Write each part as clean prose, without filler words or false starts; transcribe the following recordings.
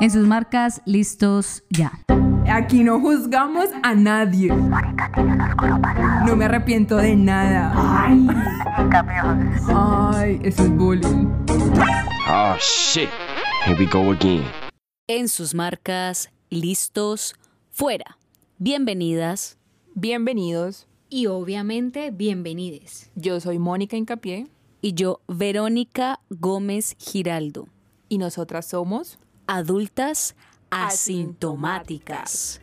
En sus marcas, listos, ya. Aquí no juzgamos a nadie. Mónica tiene un oscuro pasado. No me arrepiento de nada. Ay, ay, eso es bullying. Oh, shit. Here we go again. En sus marcas, listos, fuera. Bienvenidas, bienvenidos y obviamente bienvenides. Yo soy Mónica Incapié. Y yo, Verónica Gómez Giraldo. Y nosotras somos... Adultas Asintomáticas.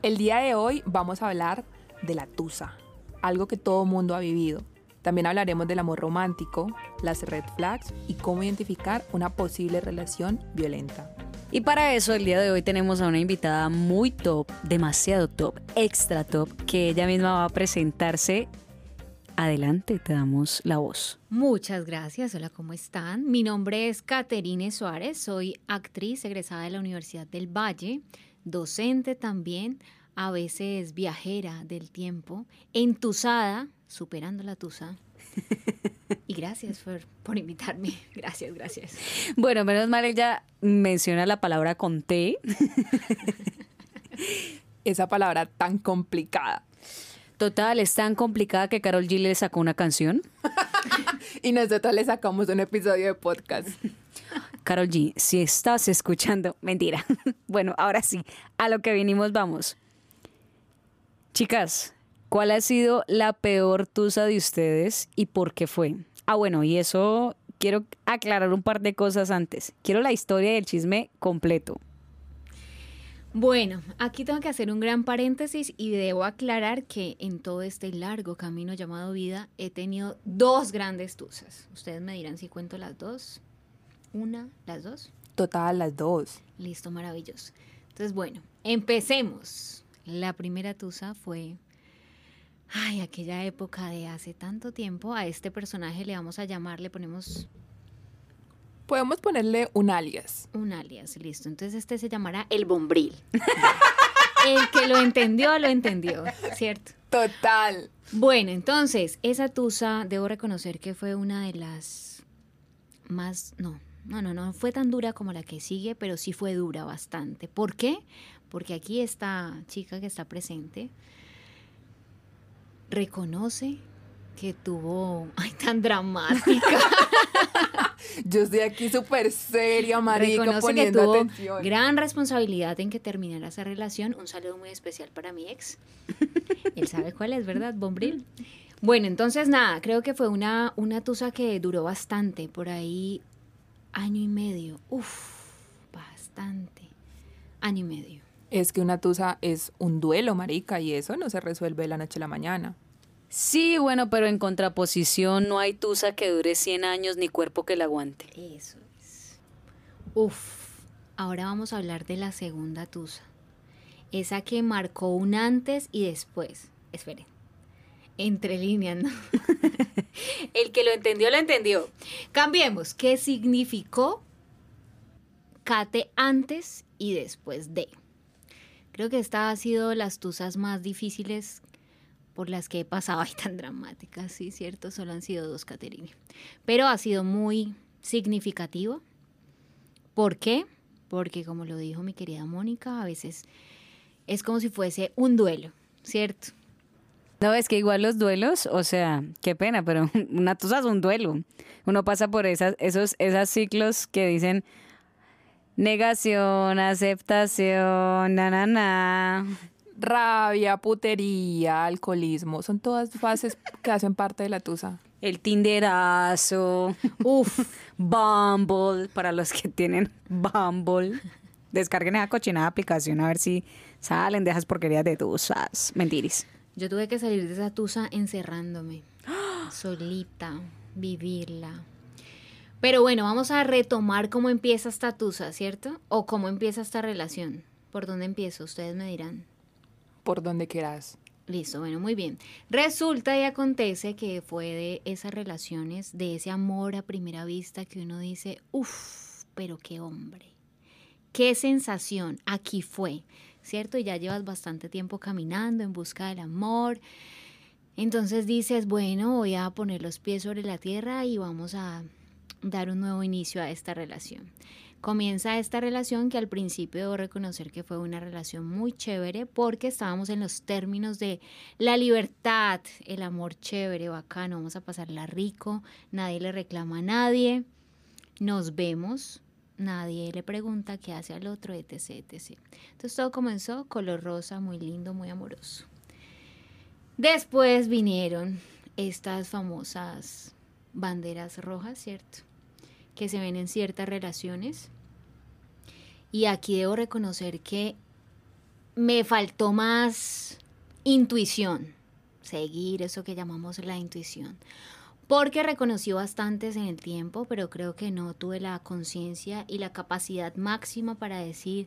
El día de hoy vamos a hablar de la tusa, algo que todo mundo ha vivido. También hablaremos del amor romántico, las red flags y cómo identificar una posible relación violenta. Y para eso el día de hoy tenemos a una invitada muy top, demasiado top, extra top, que ella misma va a presentarse. Adelante, te damos la voz. Muchas gracias, hola, ¿cómo están? Mi nombre es Caterine Suárez, soy actriz egresada de la Universidad del Valle, docente también, a veces viajera del tiempo, entusada, superando la tusa. Y gracias por invitarme, gracias, gracias. Bueno, menos mal ella menciona la palabra con T. Esa palabra tan complicada. Total, es tan complicada que Karol G le sacó una canción. Y nosotros le sacamos un episodio de podcast. Karol G, si estás escuchando, mentira. Bueno, ahora sí, a lo que vinimos vamos. Chicas, ¿cuál ha sido la peor tusa de ustedes y por qué fue? Ah, bueno, y eso quiero aclarar un par de cosas antes. Quiero la historia y el chisme completo. Bueno, aquí tengo que hacer un gran paréntesis y debo aclarar que en todo este largo camino llamado vida he tenido dos grandes tusas. Ustedes me dirán si cuento las dos. ¿Una? ¿Las dos? Total, las dos. Listo, maravilloso. Entonces, bueno, empecemos. La primera tusa fue... Ay, aquella época de hace tanto tiempo. A este personaje le vamos a llamar, le ponemos... Podemos ponerle un alias. Un alias, listo. Entonces este se llamará El Bombril. El que lo entendió, ¿cierto? Total. Bueno, entonces, esa tusa, debo reconocer que fue una de las más... No fue tan dura como la que sigue, pero sí fue dura bastante. ¿Por qué? Porque aquí esta chica que está presente reconoce que tuvo... Ay, tan dramática. Yo estoy aquí súper seria, marica, poniendo que tuvo atención. Gran responsabilidad en que terminara esa relación. Un saludo muy especial para mi ex. Él sabe cuál es, ¿verdad, Bombril? Bueno, entonces nada, creo que fue una tusa que duró bastante. Por ahí, año y medio. Bastante. Año y medio. Es que una tusa es un duelo, marica, y eso no se resuelve de la noche a la mañana. Sí, bueno, pero en contraposición no hay tusa que dure 100 años ni cuerpo que la aguante. Eso es. Ahora vamos a hablar de la segunda tusa. Esa que marcó un antes y después. Esperen. Entre líneas, ¿no? El que lo entendió, lo entendió. Cambiemos. ¿Qué significó Cate antes y después de? Creo que esta ha sido las tusas más difíciles por las que he pasado, y tan dramáticas, sí, cierto, solo han sido dos, Caterine. Pero ha sido muy significativa. ¿Por qué? Porque, como lo dijo mi querida Mónica, a veces es como si fuese un duelo, ¿cierto? No, es que igual los duelos, o sea, qué pena, pero una tusa es un duelo. Uno pasa por esos ciclos que dicen... Negación, aceptación, Rabia, putería, alcoholismo, son todas fases que hacen parte de la tusa. El tinderazo, Bumble, para los que tienen Bumble, descarguen esa cochinada aplicación a ver si salen de esas porquerías de tusas, mentiris. Yo tuve que salir de esa tusa encerrándome, solita, vivirla. Pero bueno, vamos a retomar cómo empieza esta tusa, ¿cierto? O cómo empieza esta relación, ¿por dónde empiezo? Ustedes me dirán. Por donde quieras. Listo, bueno, muy bien. Resulta y acontece que fue de esas relaciones, de ese amor a primera vista que uno dice, pero qué hombre, qué sensación, aquí fue, ¿cierto? Y ya llevas bastante tiempo caminando en busca del amor, entonces dices, bueno, voy a poner los pies sobre la tierra y vamos a dar un nuevo inicio a esta relación. comienza esta relación que al principio debo reconocer que fue una relación muy chévere porque estábamos en los términos de la libertad, el amor chévere, bacano, vamos a pasarla rico, nadie le reclama a nadie, nos vemos, nadie le pregunta qué hace al otro, etc, etc. Entonces todo comenzó color rosa, muy lindo, muy amoroso. Después vinieron estas famosas banderas rojas, ¿cierto?, que se ven en ciertas relaciones. Y aquí debo reconocer que me faltó más intuición, seguir eso que llamamos la intuición, porque reconocí bastantes en el tiempo, pero creo que no tuve la conciencia y la capacidad máxima para decir,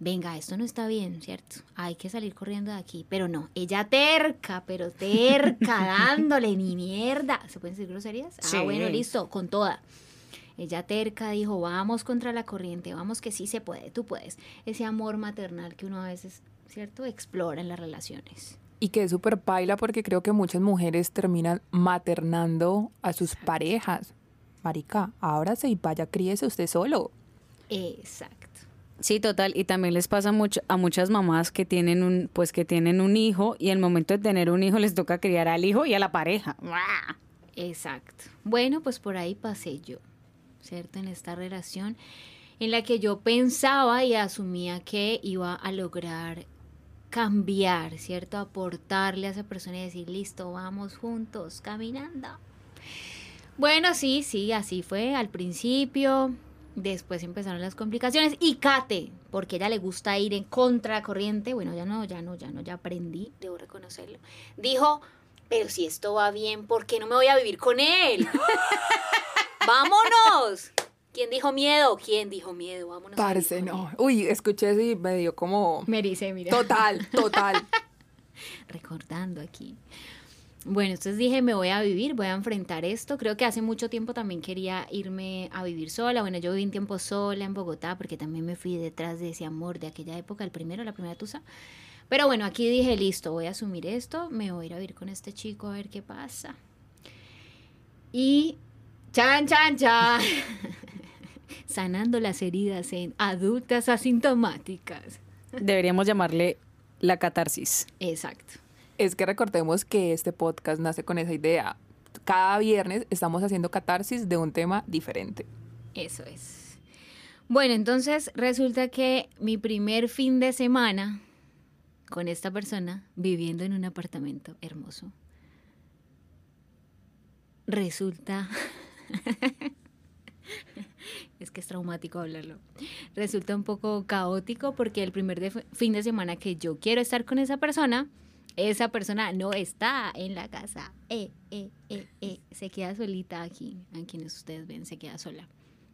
venga, esto no está bien, ¿cierto? Hay que salir corriendo de aquí. Pero no, ella terca, pero terca, dándole ni mierda. ¿Se pueden decir groserías? Sí. Ah, bueno, listo, con toda. Ella terca dijo, vamos contra la corriente, vamos que sí se puede, tú puedes. Ese amor maternal que uno a veces, ¿cierto?, explora en las relaciones. Y que es súper paila porque creo que muchas mujeres terminan maternando a sus parejas. Marica, ábrase y vaya, críese usted solo. Exacto. Sí, total, y también les pasa mucho a muchas mamás que tienen un hijo y al momento de tener un hijo les toca criar al hijo y a la pareja. Exacto. Bueno, pues por ahí pasé yo, ¿cierto? En esta relación en la que yo pensaba y asumía que iba a lograr cambiar, ¿cierto? Aportarle a esa persona y decir, listo, vamos juntos, caminando. Bueno, sí, así fue al principio. Después empezaron las complicaciones y Kate, porque a ella le gusta ir en contracorriente, bueno, ya aprendí, debo reconocerlo, dijo, pero si esto va bien, ¿por qué no me voy a vivir con él? ¡Vámonos! ¿Quién dijo miedo? Vámonos. Parce, no. Uy, escuché eso y me dio como... Me dice, mira. Total. Recordando aquí. Bueno, entonces dije, me voy a vivir, voy a enfrentar esto. Creo que hace mucho tiempo también quería irme a vivir sola. Bueno, yo viví un tiempo sola en Bogotá porque también me fui detrás de ese amor de aquella época, la primera tusa. Pero bueno, aquí dije, listo, voy a asumir esto, me voy a ir a vivir con este chico a ver qué pasa. Y ¡chan! Sanando las heridas en adultas asintomáticas. Deberíamos llamarle la catarsis. Exacto. Es que recordemos que este podcast nace con esa idea. Cada viernes estamos haciendo catarsis de un tema diferente. Eso es. Bueno, entonces resulta que mi primer fin de semana con esta persona viviendo en un apartamento hermoso. Resulta... Es que es traumático hablarlo. Resulta un poco caótico porque el primer fin de semana que yo quiero estar con esa persona... Esa persona no está en la casa. Se queda solita aquí. A quienes ustedes ven, se queda sola.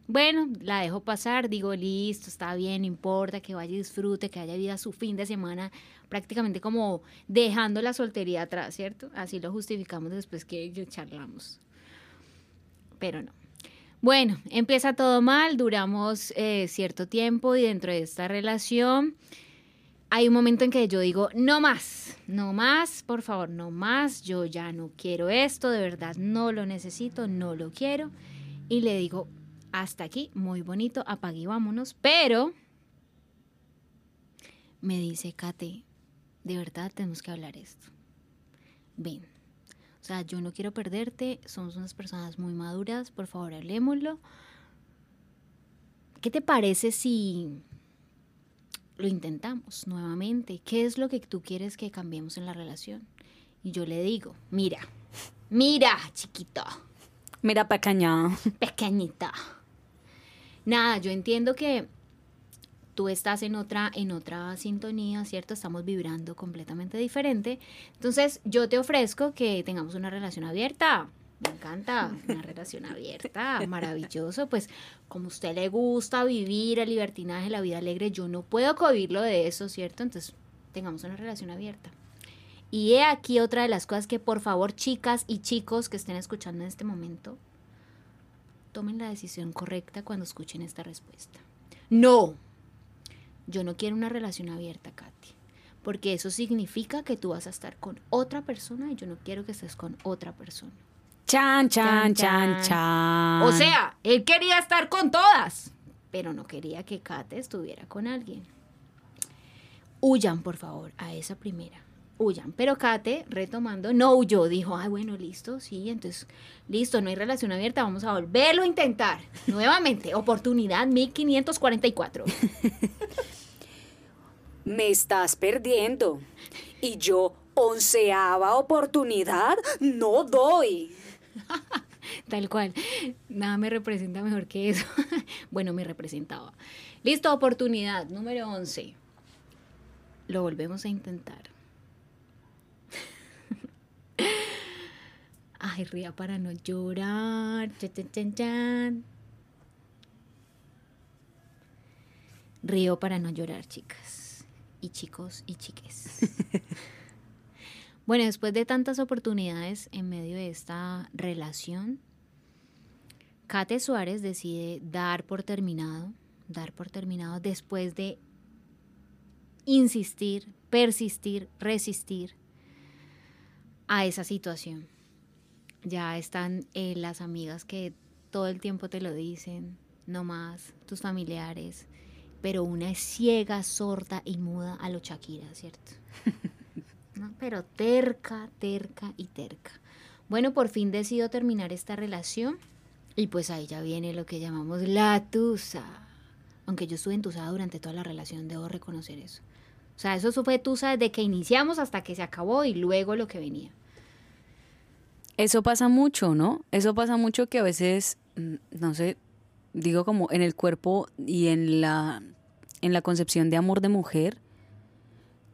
Bueno, la dejo pasar. Digo, listo, está bien, no importa, que vaya y disfrute, que haya vivido su fin de semana prácticamente como dejando la soltería atrás, ¿cierto? Así lo justificamos después que charlamos. Pero no. Bueno, empieza todo mal. Duramos cierto tiempo y dentro de esta relación... Hay un momento en que yo digo, no más, por favor, no más, yo ya no quiero esto, de verdad no lo necesito, no lo quiero. Y le digo, hasta aquí, muy bonito, apague y vámonos. Pero me dice, Kate, de verdad tenemos que hablar esto. Ven, o sea, yo no quiero perderte, somos unas personas muy maduras, por favor, hablémoslo. ¿Qué te parece si... lo intentamos nuevamente? ¿Qué es lo que tú quieres que cambiemos en la relación? Y yo le digo, mira, chiquito. Mira, pequeñita. Nada, yo entiendo que tú estás en otra sintonía, ¿cierto? Estamos vibrando completamente diferente. Entonces, yo te ofrezco que tengamos una relación abierta. Me encanta, una relación abierta, maravilloso, pues como a usted le gusta vivir el libertinaje, la vida alegre, yo no puedo cohibirlo de eso, ¿cierto? Entonces tengamos una relación abierta. Y he aquí otra de las cosas que por favor chicas y chicos que estén escuchando en este momento, tomen la decisión correcta cuando escuchen esta respuesta. No, yo no quiero una relación abierta, Katy, porque eso significa que tú vas a estar con otra persona y yo no quiero que estés con otra persona. Chan, chan, chan, chan. O sea, él quería estar con todas, pero no quería que Kate estuviera con alguien. Huyan, por favor, a esa primera. Huyan. Pero Kate, retomando, no huyó. Dijo, ay, bueno, listo, sí, entonces, listo, no hay relación abierta, vamos a volverlo a intentar. Nuevamente, oportunidad 1544. Me estás perdiendo. Y yo, 11ª oportunidad, no doy. Tal cual. Nada me representa mejor que eso. Bueno, me representaba. Listo, oportunidad número 11. Lo volvemos a intentar. Ay, ría para no llorar. Río para no llorar, chicas. Y chicos y chiques. Bueno, después de tantas oportunidades en medio de esta relación, Caterine Suárez decide dar por terminado después de insistir, persistir, resistir a esa situación. Ya están las amigas que todo el tiempo te lo dicen, no más, tus familiares, pero una es ciega, sorda y muda a lo Shakira, ¿cierto? No, pero terca, terca y terca. Bueno, por fin decido terminar esta relación y pues ahí ya viene lo que llamamos la tusa. Aunque yo estuve entusada durante toda la relación, debo reconocer eso. O sea, eso fue tusa desde que iniciamos hasta que se acabó y luego lo que venía. Eso pasa mucho, ¿no? Eso pasa mucho que a veces, no sé, digo como en el cuerpo y en la concepción de amor de mujer,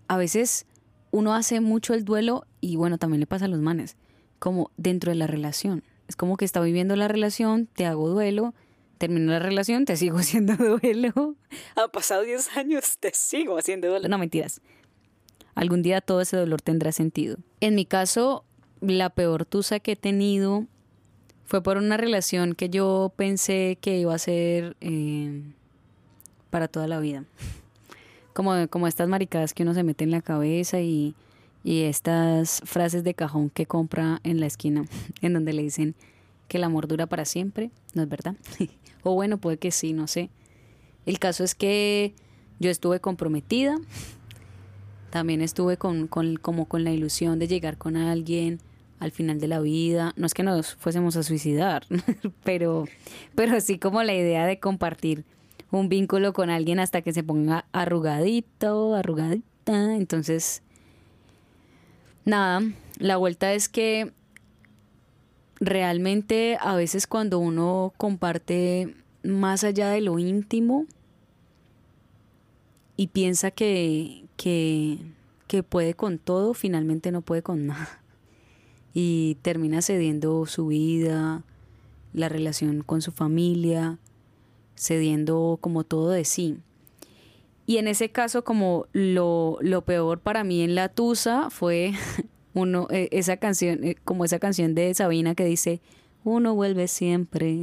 a veces uno hace mucho el duelo y bueno, también le pasa a los manes, como dentro de la relación. Es como que está viviendo la relación, te hago duelo, termino la relación, te sigo haciendo duelo. Han pasado 10 años, te sigo haciendo duelo. No, mentiras. Algún día todo ese dolor tendrá sentido. En mi caso, la peor tusa que he tenido fue por una relación que yo pensé que iba a ser para toda la vida. Como estas maricadas que uno se mete en la cabeza y estas frases de cajón que compra en la esquina, en donde le dicen que el amor dura para siempre, ¿no es verdad? O bueno, puede que sí, no sé. El caso es que yo estuve comprometida, también estuve con la ilusión de llegar con alguien al final de la vida. No es que nos fuésemos a suicidar, pero sí como la idea de compartir un vínculo con alguien hasta que se ponga arrugadito, arrugadita. Entonces, nada, la vuelta es que realmente a veces cuando uno comparte más allá de lo íntimo y piensa que puede con todo, finalmente no puede con nada. Y termina cediendo su vida, la relación con su familia, cediendo como todo de sí. Y en ese caso, como lo peor para mí en la tusa fue esa canción de Sabina que dice: uno vuelve siempre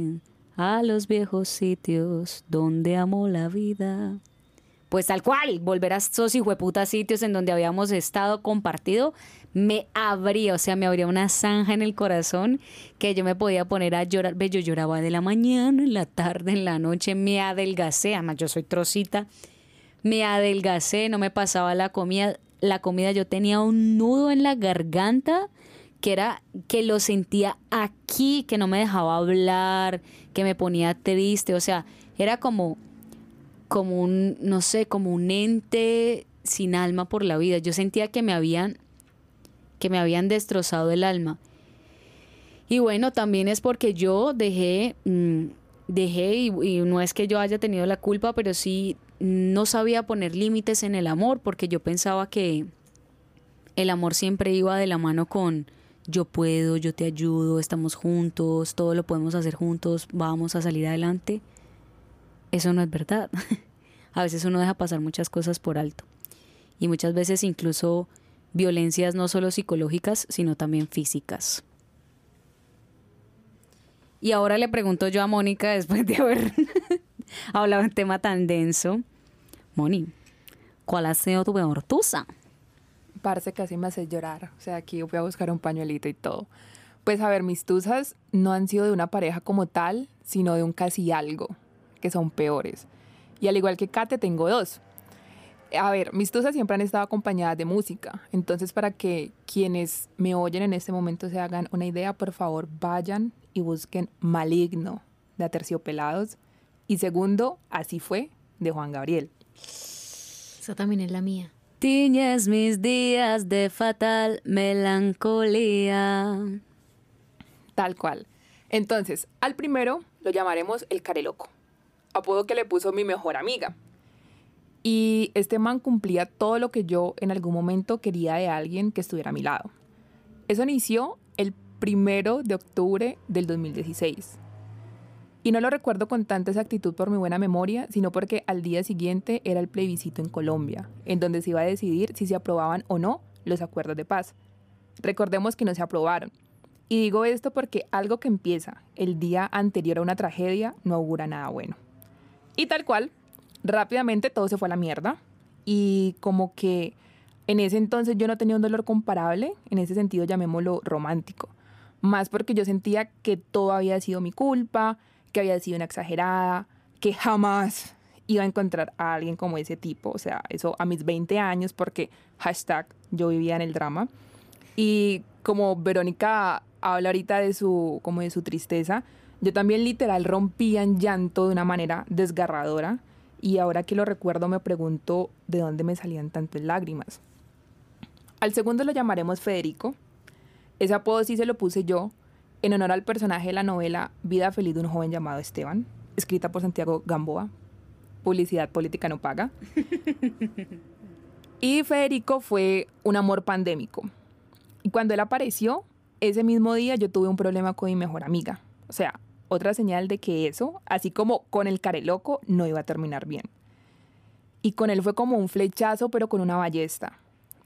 a los viejos sitios donde amó la vida. Pues tal cual, volver a esos hijueputas sitios en donde habíamos estado compartido, me abría una zanja en el corazón que yo me podía poner a llorar. Yo lloraba de la mañana, en la tarde, en la noche, me adelgacé, además yo soy trocita, me adelgacé, no me pasaba la comida, yo tenía un nudo en la garganta que era que lo sentía aquí, que no me dejaba hablar, que me ponía triste, o sea, era como un ente sin alma por la vida. Yo sentía que me habían destrozado el alma. Y bueno, también es porque yo dejé y no es que yo haya tenido la culpa, pero sí no sabía poner límites en el amor, porque yo pensaba que el amor siempre iba de la mano con yo puedo, yo te ayudo, estamos juntos, todo lo podemos hacer juntos, vamos a salir adelante. Eso no es verdad. A veces uno deja pasar muchas cosas por alto. Y muchas veces incluso violencias no solo psicológicas, sino también físicas. Y ahora le pregunto yo a Mónica, después de haber hablado de un tema tan denso. Moni, ¿cuál ha sido tu peor tusa? Parce, casi me hace llorar. O sea, aquí voy a buscar un pañuelito y todo. Pues a ver, mis tusas no han sido de una pareja como tal, sino de un casi algo. que son peores. Y al igual que Kate, tengo dos. A ver, mis tusas siempre han estado acompañadas de música. Entonces, para que quienes me oyen en este momento se hagan una idea, por favor, vayan y busquen Maligno, de Aterciopelados. Y segundo, Así Fue, de Juan Gabriel. Esa también es la mía. Tiñes mis días de fatal melancolía. Tal cual. Entonces, al primero lo llamaremos el Careloco, apodo que le puso mi mejor amiga. Y este man cumplía todo lo que yo en algún momento quería de alguien que estuviera a mi lado. Eso inició el 1 de octubre del 2016. Y no lo recuerdo con tanta exactitud por mi buena memoria, sino porque al día siguiente era el plebiscito en Colombia, en donde se iba a decidir si se aprobaban o no los acuerdos de paz. Recordemos que no se aprobaron. Y digo esto porque algo que empieza el día anterior a una tragedia no augura nada bueno. Y tal cual, rápidamente todo se fue a la mierda, y como que en ese entonces yo no tenía un dolor comparable, en ese sentido llamémoslo romántico, más porque yo sentía que todo había sido mi culpa, que había sido una exagerada, que jamás iba a encontrar a alguien como ese tipo, o sea, eso a mis 20 años, porque hashtag yo vivía en el drama. Y como Verónica habla ahorita de su tristeza, yo también literal rompía en llanto de una manera desgarradora. Y ahora que lo recuerdo me pregunto de dónde me salían tantas lágrimas. Al segundo lo llamaremos Federico. Ese apodo sí se lo puse yo en honor al personaje de la novela Vida Feliz de un joven llamado Esteban, escrita por Santiago Gamboa. Publicidad política no paga. Y Federico fue un amor pandémico. Y cuando él apareció, ese mismo día yo tuve un problema con mi mejor amiga. O sea, otra señal de que eso, así como con el Careloco, no iba a terminar bien. Y con él fue como un flechazo, pero con una ballesta.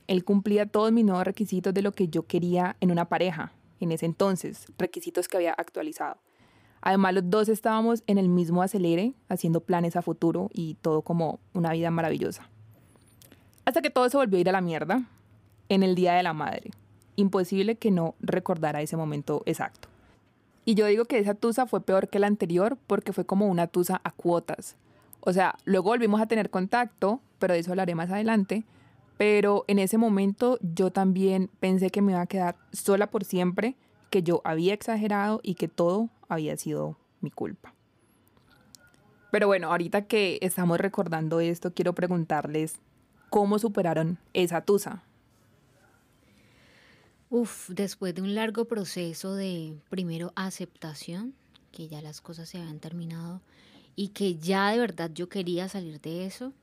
Él cumplía todos mis nuevos requisitos de lo que yo quería en una pareja, en ese entonces, requisitos que había actualizado. Además, los dos estábamos en el mismo acelere, haciendo planes a futuro y todo como una vida maravillosa. Hasta que todo se volvió a ir a la mierda en el Día de la Madre. Imposible que no recordara ese momento exacto. Y yo digo que esa tusa fue peor que la anterior porque fue como una tusa a cuotas. O sea, luego volvimos a tener contacto, pero de eso hablaré más adelante. Pero en ese momento yo también pensé que me iba a quedar sola por siempre, que yo había exagerado y que todo había sido mi culpa. Pero bueno, ahorita que estamos recordando esto, quiero preguntarles cómo superaron esa tusa. Después de un largo proceso de, primero, aceptación, que ya las cosas se habían terminado y que ya de verdad yo quería salir de eso,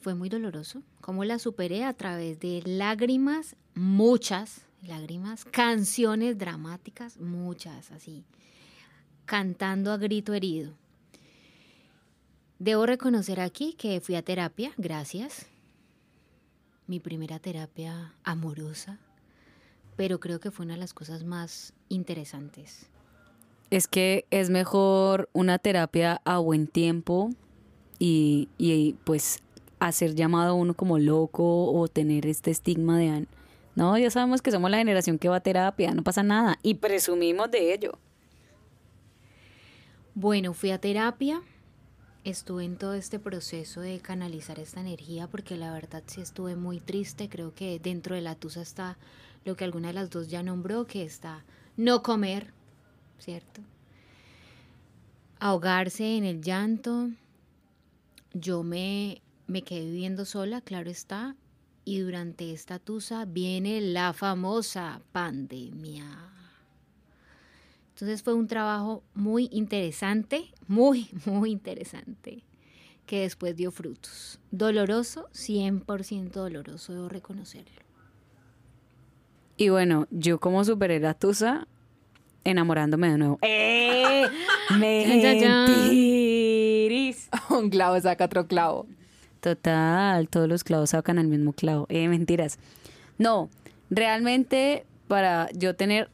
fue muy doloroso. ¿Cómo la superé? A través de lágrimas, muchas lágrimas, canciones dramáticas, muchas, así, cantando a grito herido. Debo reconocer aquí que fui a terapia, gracias. Mi primera terapia amorosa. Pero creo que fue una de las cosas más interesantes. Es que es mejor una terapia a buen tiempo y pues hacer llamado a uno como loco o tener este estigma de, no, ya sabemos que somos la generación que va a terapia, no pasa nada, y presumimos de ello. Bueno, fui a terapia, estuve en todo este proceso de canalizar esta energía porque la verdad sí estuve muy triste. Creo que dentro de la tusa está lo que alguna de las dos ya nombró, que está no comer, ¿cierto? Ahogarse en el llanto. Yo me quedé viviendo sola, claro está, y durante esta tusa viene la famosa pandemia. Entonces fue un trabajo muy interesante, muy, muy interesante, que después dio frutos. Doloroso, 100% doloroso, debo reconocerlo. Y bueno, yo como superé la tusa, enamorándome de nuevo. ¡Mentiris! Un clavo saca otro clavo. Total, todos los clavos sacan el mismo clavo. Mentiras. No, realmente para yo tener...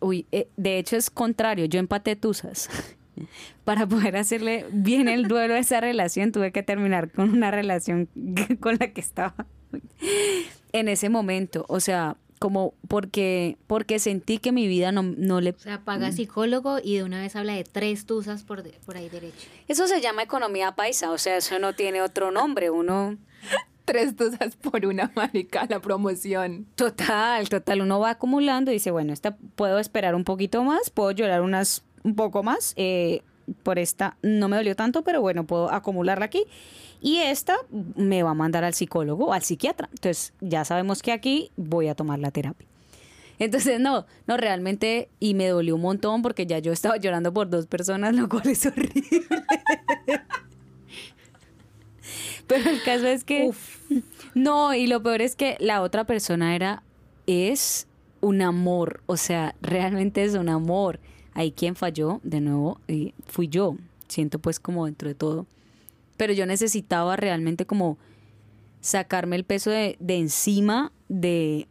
de hecho es contrario, yo empaté tusas. Para poder hacerle bien el duelo a esa relación, tuve que terminar con una relación con la que estaba en ese momento. O sea... como porque sentí que mi vida no le... O sea, paga psicólogo y de una vez habla de 3 tusas por ahí derecho. Eso se llama economía paisa, o sea, eso no tiene otro nombre, uno... 3 tusas por una marica, la promoción. Total, uno va acumulando y dice, bueno, esta puedo esperar un poquito más, puedo llorar un poco más, por esta no me dolió tanto, pero bueno, puedo acumularla aquí. Y esta me va a mandar al psicólogo o al psiquiatra. Entonces, ya sabemos que aquí voy a tomar la terapia. Entonces, no, realmente, y me dolió un montón porque ya yo estaba llorando por 2 personas, lo cual es horrible. Pero el caso es que... Uf. No, y lo peor es que la otra persona es un amor. O sea, realmente es un amor. Ahí quien falló, de nuevo, fui yo. Siento pues como dentro de todo. Pero yo necesitaba realmente como sacarme el peso de encima de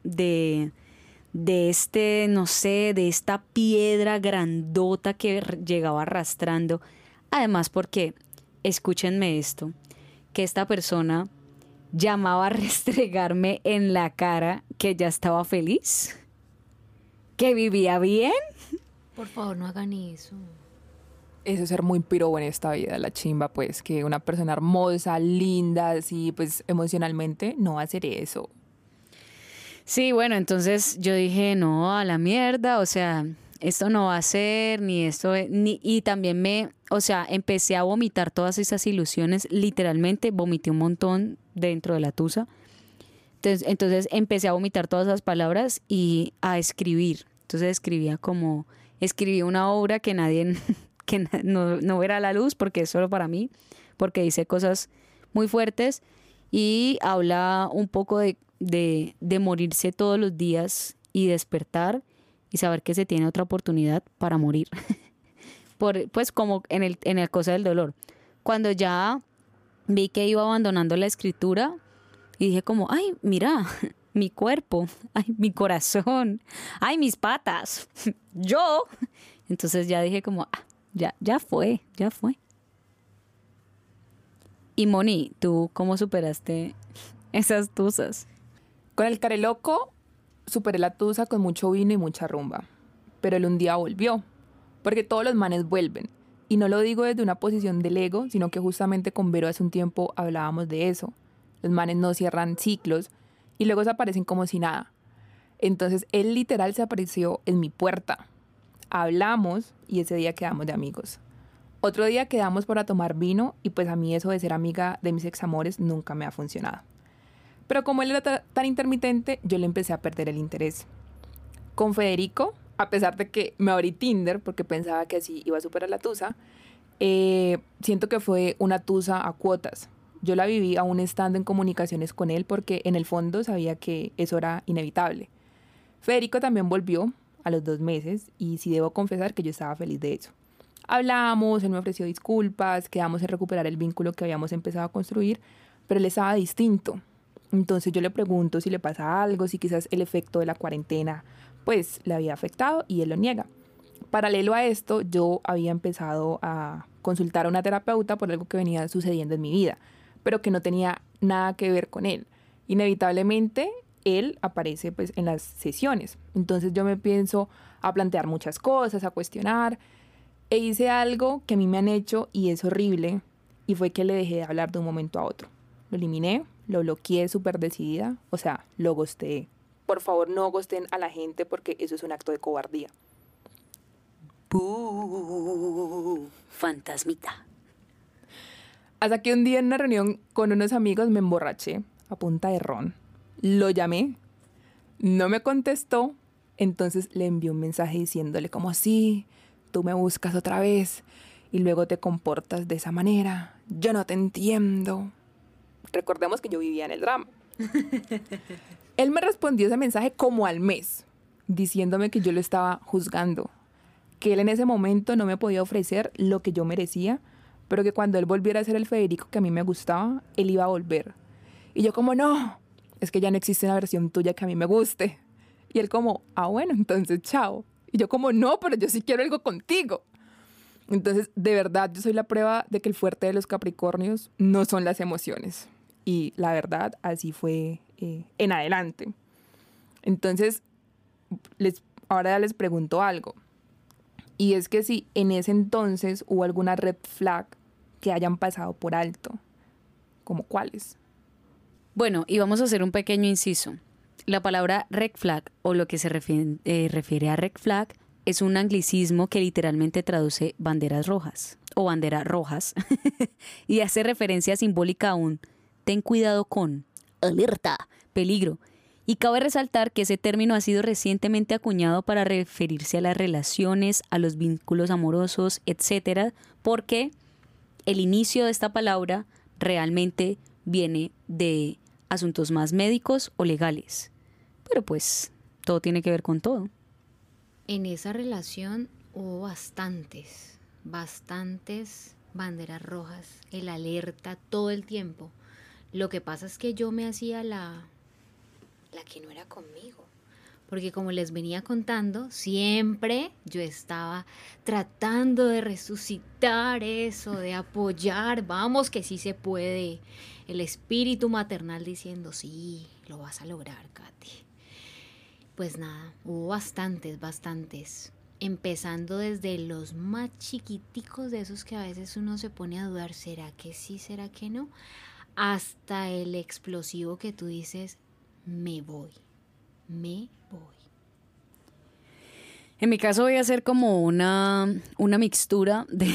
este, no sé, de esta piedra grandota que llegaba arrastrando. Además porque, escúchenme esto, que esta persona llamaba a restregarme en la cara que ya estaba feliz, que vivía bien. Por favor, no hagan eso. Eso es ser muy pirobo en esta vida, la chimba, pues, que una persona hermosa, linda, así, pues, emocionalmente, no va a hacer eso. Sí, bueno, entonces yo dije, no, a la mierda, o sea, esto no va a ser, ni esto, y también o sea, empecé a vomitar todas esas ilusiones, literalmente, vomité un montón dentro de la tusa. Entonces empecé a vomitar todas esas palabras y a escribir. Entonces escribí una obra que nadie... que no verá la luz porque es solo para mí, porque dice cosas muy fuertes y habla un poco de morirse todos los días y despertar y saber que se tiene otra oportunidad para morir. Pues como en el cosa del dolor. Cuando ya vi que iba abandonando la escritura y dije como, ay, mira, mi cuerpo, ay, mi corazón, ay, mis patas, yo. Entonces ya dije como... Ya fue. Y Moni, ¿tú cómo superaste esas tusas? Con el careloco superé la tusa con mucho vino y mucha rumba. Pero él un día volvió, porque todos los manes vuelven. Y no lo digo desde una posición del ego, sino que justamente con Vero hace un tiempo hablábamos de eso. Los manes no cierran ciclos y luego se aparecen como si nada. Entonces él literal se apareció en mi puerta. Hablamos y ese día quedamos de amigos. Otro día quedamos para tomar vino y pues a mí eso de ser amiga de mis examores nunca me ha funcionado. Pero como él era tan intermitente, yo le empecé a perder el interés. Con Federico, a pesar de que me abrí Tinder porque pensaba que así iba a superar la tusa, siento que fue una tusa a cuotas. Yo la viví aún estando en comunicaciones con él porque en el fondo sabía que eso era inevitable. Federico también volvió a los 2 meses, y sí debo confesar que yo estaba feliz de eso. Hablamos, él me ofreció disculpas, quedamos en recuperar el vínculo que habíamos empezado a construir, pero él estaba distinto. Entonces yo le pregunto si le pasa algo, si quizás el efecto de la cuarentena pues le había afectado, y él lo niega. Paralelo a esto, yo había empezado a consultar a una terapeuta por algo que venía sucediendo en mi vida, pero que no tenía nada que ver con él. Inevitablemente, él aparece pues en las sesiones. Entonces yo me pienso a plantear muchas cosas, a cuestionar, e hice algo que a mí me han hecho y es horrible, y fue que le dejé de hablar de un momento a otro. Lo eliminé, lo bloqueé súper decidida, o sea, lo ghosteé. Por favor, no ghosten a la gente porque eso es un acto de cobardía. Fantasmita. Hasta que un día en una reunión con unos amigos me emborraché a punta de ron. Lo llamé, no me contestó, entonces le envié un mensaje diciéndole como, sí, tú me buscas otra vez y luego te comportas de esa manera, yo no te entiendo. Recordemos que yo vivía en el drama. Él me respondió ese mensaje como al mes, diciéndome que yo lo estaba juzgando, que él en ese momento no me podía ofrecer lo que yo merecía, pero que cuando él volviera a ser el Federico que a mí me gustaba, él iba a volver. Y yo como, no, es que ya no existe una versión tuya que a mí me guste. Y él como, ah, bueno, entonces chao. Y yo como, no, pero yo sí quiero algo contigo. Entonces, de verdad, yo soy la prueba de que el fuerte de los Capricornios no son las emociones. Y la verdad, así fue en adelante. Entonces, ahora les pregunto algo. Y es que si en ese entonces hubo alguna red flag que hayan pasado por alto, ¿como cuáles? Bueno, y vamos a hacer un pequeño inciso. La palabra red flag, o lo que se refiere a red flag, es un anglicismo que literalmente traduce banderas rojas o banderas rojas y hace referencia simbólica a un ten cuidado con, alerta, peligro. Y cabe resaltar que ese término ha sido recientemente acuñado para referirse a las relaciones, a los vínculos amorosos, etcétera, porque el inicio de esta palabra realmente viene de asuntos más médicos o legales. Pero pues todo tiene que ver con todo. En esa relación hubo bastantes banderas rojas, el alerta todo el tiempo. Lo que pasa es que yo me hacía la que no era conmigo, porque como les venía contando, siempre yo estaba tratando de resucitar eso, de apoyar, vamos que sí se puede, el espíritu maternal diciendo, sí, lo vas a lograr, Katy. Pues nada, hubo bastantes, empezando desde los más chiquiticos, de esos que a veces uno se pone a dudar, ¿será que sí, será que no? Hasta el explosivo que tú dices, me voy. En mi caso voy a hacer como una mixtura de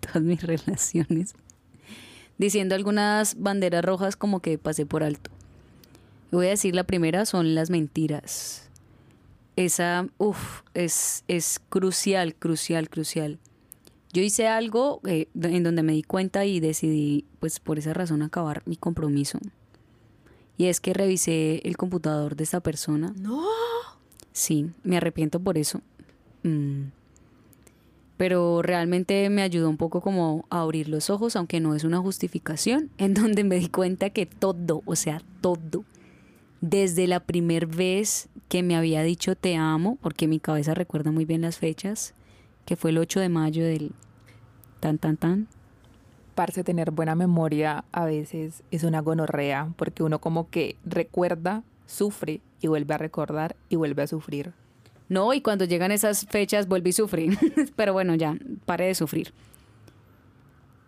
todas mis relaciones, diciendo algunas banderas rojas como que pasé por alto. Voy a decir la primera, son las mentiras. Esa, es crucial. Yo hice algo en donde me di cuenta y decidí, pues por esa razón, acabar mi compromiso. Y es que revisé el computador de esta persona. ¡No! Sí, me arrepiento por eso. Pero realmente me ayudó un poco como a abrir los ojos, aunque no es una justificación, en donde me di cuenta que todo, desde la primera vez que me había dicho te amo, porque mi cabeza recuerda muy bien las fechas, que fue el 8 de mayo del tan. Parce, tener buena memoria a veces es una gonorrea, porque uno como que recuerda, sufre y vuelve a recordar y vuelve a sufrir. No, y cuando llegan esas fechas vuelve y sufre, pero bueno, ya, pare de sufrir.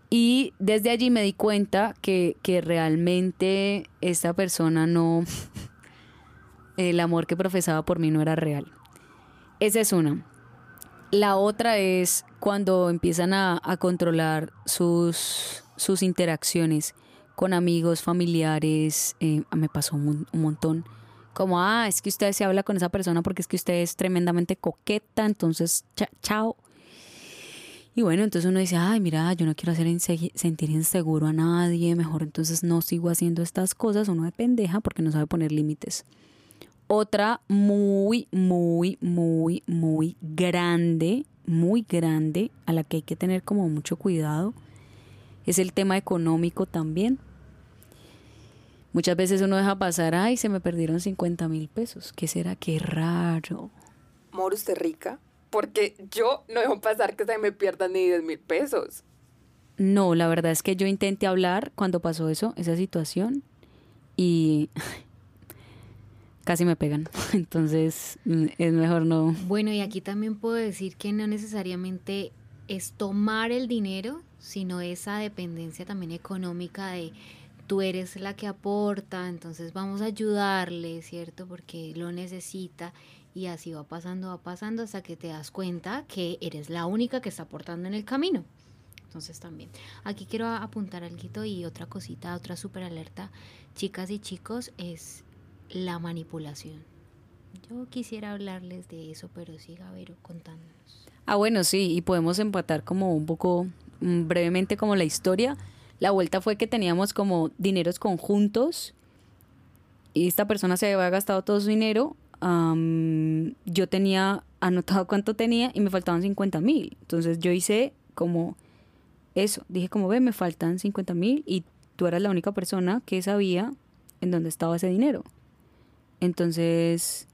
Y desde allí me di cuenta que realmente esta persona no, el amor que profesaba por mí no era real. Esa es una. La otra es cuando empiezan a controlar sus interacciones con amigos, familiares. Me pasó un montón. Como, es que usted se habla con esa persona porque es que usted es tremendamente coqueta, entonces chao. Y bueno, entonces uno dice, mira, yo no quiero hacer sentir inseguro a nadie, mejor entonces no sigo haciendo estas cosas. Uno de pendeja porque no sabe poner límites. Otra muy grande, a la que hay que tener como mucho cuidado, es el tema económico también. Muchas veces uno deja pasar, se me perdieron 50,000 pesos. ¿Qué será? ¡Qué raro! Moro, usted rica, porque yo no dejo pasar que se me pierdan ni 10,000 pesos. No, la verdad es que yo intenté hablar cuando pasó eso, esa situación, y casi me pegan, entonces es mejor no. Bueno, y aquí también puedo decir que no necesariamente es tomar el dinero, sino esa dependencia también económica de tú eres la que aporta, entonces vamos a ayudarle, ¿cierto? Porque lo necesita, y así va pasando hasta que te das cuenta que eres la única que está aportando en el camino. Entonces también, aquí quiero apuntar algo y otra cosita, otra súper alerta, chicas y chicos, es la manipulación. Yo quisiera hablarles de eso, pero siga, Vero, contándonos. Bueno, sí, y podemos empatar como un poco, brevemente, como la historia. La vuelta fue que teníamos como dineros conjuntos y esta persona se había gastado todo su dinero. Yo tenía anotado cuánto tenía y me faltaban 50,000. Entonces yo hice como eso. Dije como, me faltan 50,000 y tú eras la única persona que sabía en dónde estaba ese dinero. Entonces,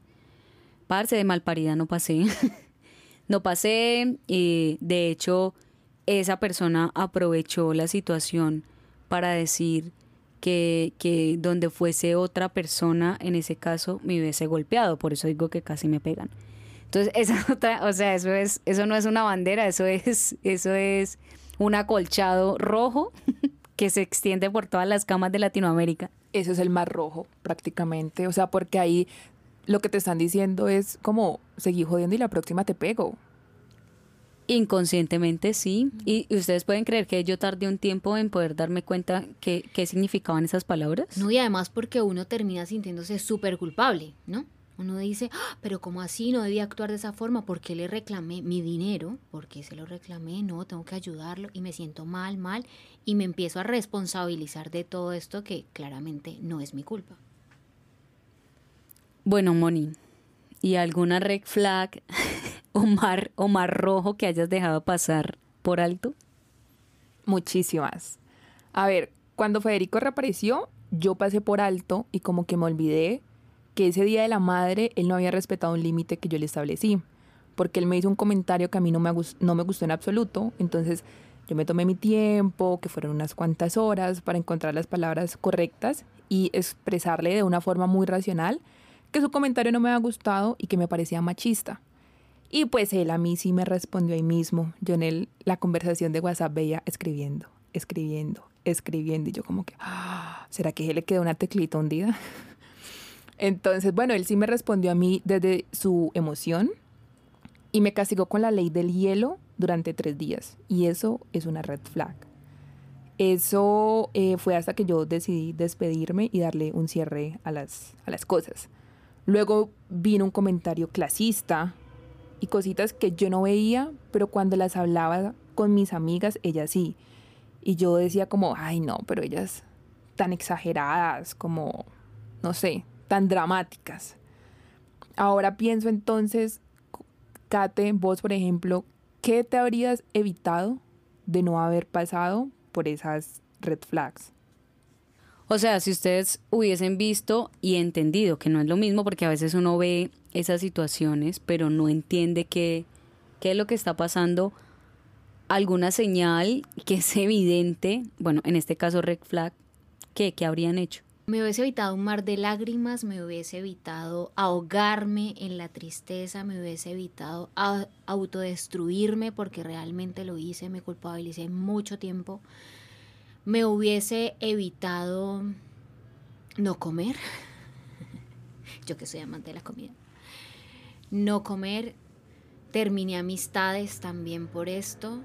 parce, de malparida no pasé, y de hecho esa persona aprovechó la situación para decir que donde fuese otra persona, en ese caso, me hubiese golpeado. Por eso digo que casi me pegan. Entonces, eso no es una bandera, eso es un acolchado rojo que se extiende por todas las camas de Latinoamérica. Eso es el mar rojo, prácticamente. O sea, porque ahí lo que te están diciendo es como, seguí jodiendo y la próxima te pego. Inconscientemente, sí. Y ustedes pueden creer que yo tardé un tiempo en poder darme cuenta qué significaban esas palabras. No, y además porque uno termina sintiéndose súper culpable, ¿no? Uno dice, pero ¿cómo así? No debía actuar de esa forma. ¿Por qué le reclamé mi dinero? ¿Por qué se lo reclamé? No, tengo que ayudarlo. Y me siento mal. Y me empiezo a responsabilizar de todo esto que claramente no es mi culpa. Bueno, Moni, ¿y alguna red flag o mar rojo que hayas dejado pasar por alto? Muchísimas. A ver, cuando Federico reapareció, yo pasé por alto y como que me olvidé que ese día de la madre él no había respetado un límite que yo le establecí, porque él me hizo un comentario que a mí no me gustó en absoluto. Entonces yo me tomé mi tiempo, que fueron unas cuantas horas, para encontrar las palabras correctas y expresarle de una forma muy racional que su comentario no me había gustado y que me parecía machista. Y pues él a mí sí me respondió ahí mismo. Yo en la conversación de WhatsApp veía escribiendo. Y yo como que, ¿será que le quedó una teclita hundida? Entonces, bueno, él sí me respondió a mí desde su emoción y me castigó con la ley del hielo durante 3 días. Y eso es una red flag. Eso fue hasta que yo decidí despedirme y darle un cierre a las cosas. Luego vino un comentario clasista y cositas que yo no veía, pero cuando las hablaba con mis amigas, ellas sí. Y yo decía como, ay no, pero ellas tan exageradas, como, no sé, tan dramáticas. Ahora pienso entonces, Kate, vos por ejemplo, ¿qué te habrías evitado de no haber pasado por esas red flags? O sea, si ustedes hubiesen visto y entendido, que no es lo mismo, porque a veces uno ve esas situaciones, pero no entiende qué es lo que está pasando, alguna señal que es evidente, bueno, en este caso red flag, ¿qué habrían hecho? Me hubiese evitado un mar de lágrimas, me hubiese evitado ahogarme en la tristeza, me hubiese evitado autodestruirme, porque realmente lo hice, me culpabilicé mucho tiempo. Me hubiese evitado no comer, yo que soy amante de la comida, no comer, terminé amistades también por esto,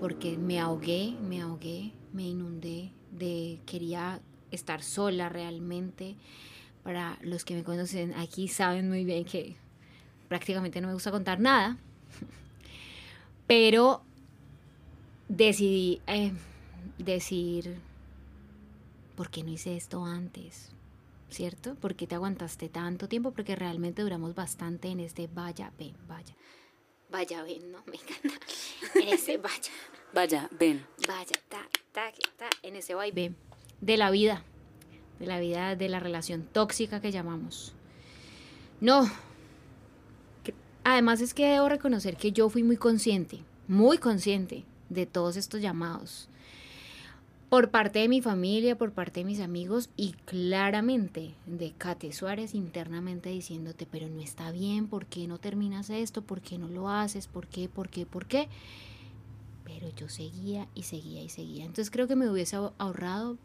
porque me ahogué, me inundé, quería estar sola realmente. Para los que me conocen aquí saben muy bien que prácticamente no me gusta contar nada, pero decidí... decir, ¿por qué no hice esto antes? ¿Cierto? ¿Por qué te aguantaste tanto tiempo? Porque realmente duramos bastante en este vaya, ven, ¿no? Me encanta. En ese vaya, ven, en ese va y ven de la vida, de la relación tóxica que llamamos. No. Además es que debo reconocer que yo fui muy consciente de todos estos llamados. Por parte de mi familia, por parte de mis amigos y claramente de Cate Suárez internamente diciéndote, pero no está bien, ¿por qué no terminas esto? ¿Por qué no lo haces? ¿Por qué? Pero yo seguía. Entonces creo que me hubiese ahorrado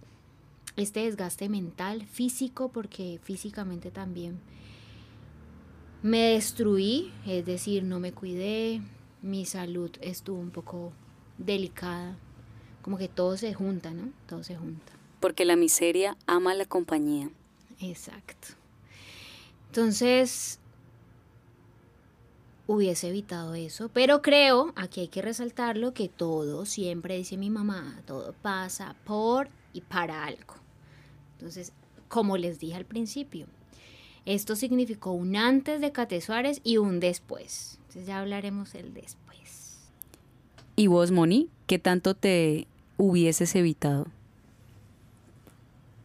este desgaste mental, físico, porque físicamente también me destruí, es decir, no me cuidé, mi salud estuvo un poco delicada. Como que todo se junta, ¿no? Todo se junta. Porque la miseria ama la compañía. Exacto. Entonces, hubiese evitado eso. Pero creo, aquí hay que resaltarlo, que todo, siempre dice mi mamá, todo pasa por y para algo. Entonces, como les dije al principio, esto significó un antes de Cate Suárez y un después. Entonces ya hablaremos el después. ¿Y vos, Moni, qué tanto te hubieses evitado?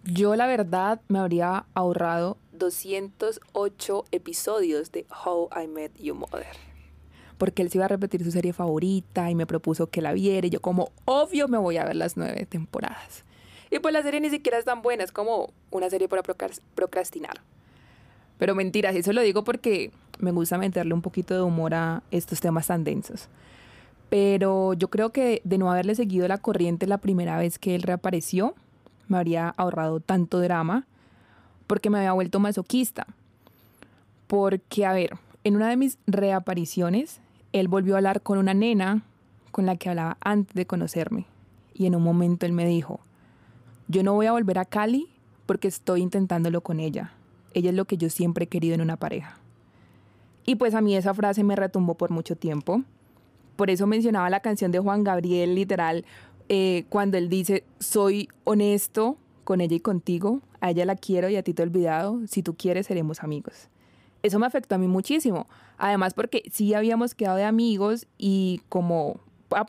Yo, la verdad, me habría ahorrado 208 episodios de How I Met Your Mother. Porque él se iba a repetir su serie favorita y me propuso que la viera. Y yo como, obvio, me voy a ver las 9 temporadas. Y pues la serie ni siquiera es tan buena, es como una serie para procrastinar. Pero mentiras, eso lo digo porque me gusta meterle un poquito de humor a estos temas tan densos. Pero yo creo que de no haberle seguido la corriente la primera vez que él reapareció, me habría ahorrado tanto drama, porque me había vuelto masoquista. Porque, a ver, en una de mis reapariciones, él volvió a hablar con una nena con la que hablaba antes de conocerme. Y en un momento él me dijo, yo no voy a volver a Cali porque estoy intentándolo con ella. Ella es lo que yo siempre he querido en una pareja. Y pues a mí esa frase me retumbó por mucho tiempo. Por eso mencionaba la canción de Juan Gabriel, literal, cuando él dice, soy honesto con ella y contigo, a ella la quiero y a ti te he olvidado, si tú quieres seremos amigos. Eso me afectó a mí muchísimo, además porque sí habíamos quedado de amigos y como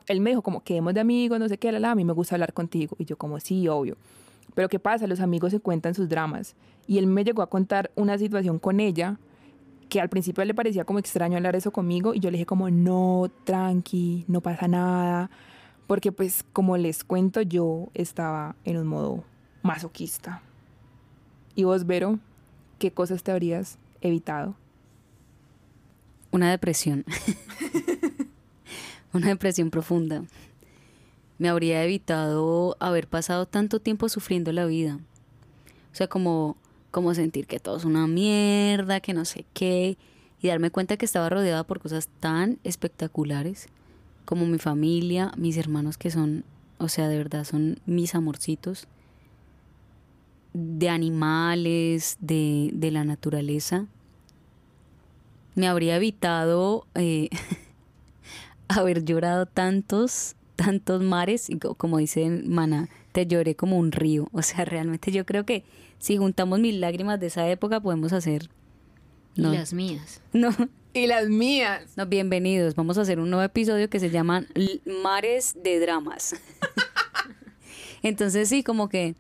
él me dijo, como quedemos de amigos, no sé qué, a mí me gusta hablar contigo, y yo como sí, obvio, pero ¿qué pasa? Los amigos se cuentan sus dramas, y él me llegó a contar una situación con ella, que al principio le parecía como extraño hablar eso conmigo, y yo le dije como no, tranqui, no pasa nada, porque pues como les cuento, yo estaba en un modo masoquista. ¿Y vos, Vero, qué cosas te habrías evitado? Una depresión. Una depresión profunda. Me habría evitado haber pasado tanto tiempo sufriendo la vida. O sea, como sentir que todo es una mierda, que no sé qué, y darme cuenta que estaba rodeada por cosas tan espectaculares como mi familia, mis hermanos que son, o sea, de verdad son mis amorcitos, de animales, de la naturaleza. Me habría evitado haber llorado tantos mares, y como dice Maná, te lloré como un río. O sea, realmente yo creo que si juntamos mis lágrimas de esa época podemos hacer... No, y las mías. No. Y las mías. No, bienvenidos. Vamos a hacer un nuevo episodio que se llama Mares de Dramas. Entonces sí, como que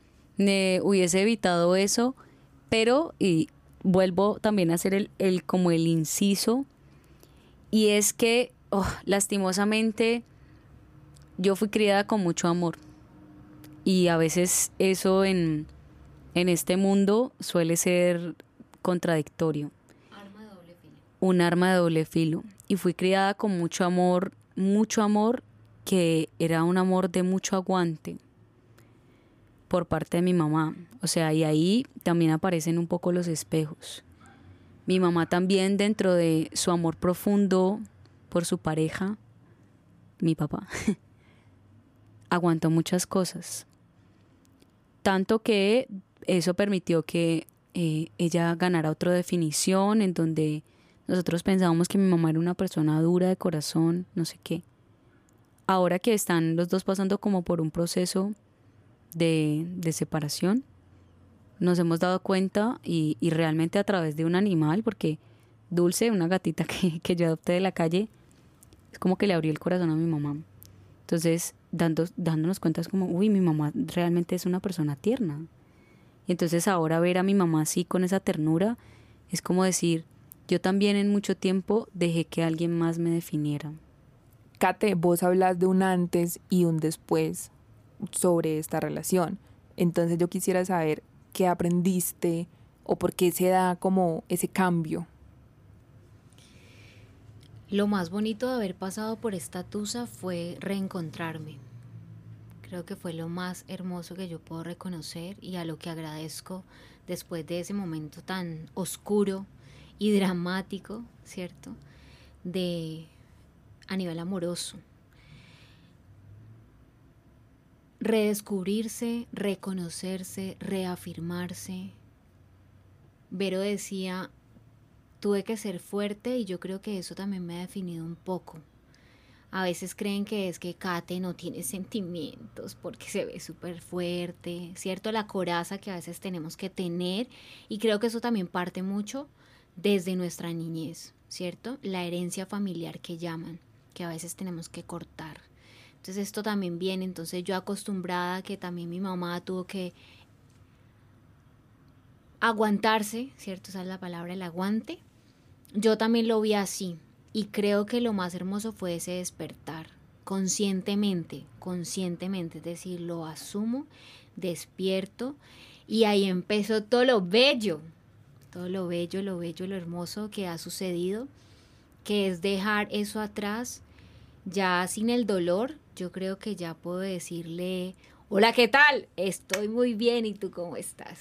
hubiese evitado eso, pero, y vuelvo también a hacer el como el inciso, y es que lastimosamente yo fui criada con mucho amor, y a veces eso en este mundo suele ser contradictorio. Arma de doble filo. Un arma de doble filo. Y fui criada con mucho amor que era un amor de mucho aguante por parte de mi mamá. O sea, y ahí también aparecen un poco los espejos. Mi mamá también, dentro de su amor profundo por su pareja, mi papá, aguantó muchas cosas, tanto que eso permitió que ella ganara otra definición, en donde nosotros pensábamos que mi mamá era una persona dura de corazón, no sé qué. Ahora que están los dos pasando como por un proceso de separación, nos hemos dado cuenta, y realmente a través de un animal, porque Dulce, una gatita que yo adopté de la calle, es como que le abrió el corazón a mi mamá. Entonces, dándonos cuenta es como, uy, mi mamá realmente es una persona tierna. Y entonces ahora ver a mi mamá así con esa ternura es como decir, yo también en mucho tiempo dejé que alguien más me definiera. Kate, vos hablas de un antes y un después sobre esta relación. Entonces yo quisiera saber qué aprendiste o por qué se da como ese cambio. Lo más bonito de haber pasado por esta tusa fue reencontrarme. Creo que fue lo más hermoso que yo puedo reconocer, y a lo que agradezco después de ese momento tan oscuro y dramático, ¿cierto? A nivel amoroso. Redescubrirse, reconocerse, reafirmarse. Vero decía... Tuve que ser fuerte, y yo creo que eso también me ha definido un poco. A veces creen que es que Kate no tiene sentimientos porque se ve súper fuerte, ¿cierto? La coraza que a veces tenemos que tener, y creo que eso también parte mucho desde nuestra niñez, ¿cierto? La herencia familiar que llaman, que a veces tenemos que cortar. Entonces esto también viene, entonces yo acostumbrada que también mi mamá tuvo que aguantarse, ¿cierto? Esa es la palabra, el aguante. Yo también lo vi así, y creo que lo más hermoso fue ese despertar conscientemente, es decir, lo asumo, despierto, y ahí empezó todo lo bello, lo hermoso que ha sucedido, que es dejar eso atrás, ya sin el dolor. Yo creo que ya puedo decirle, hola, ¿qué tal? Estoy muy bien, ¿y tú cómo estás?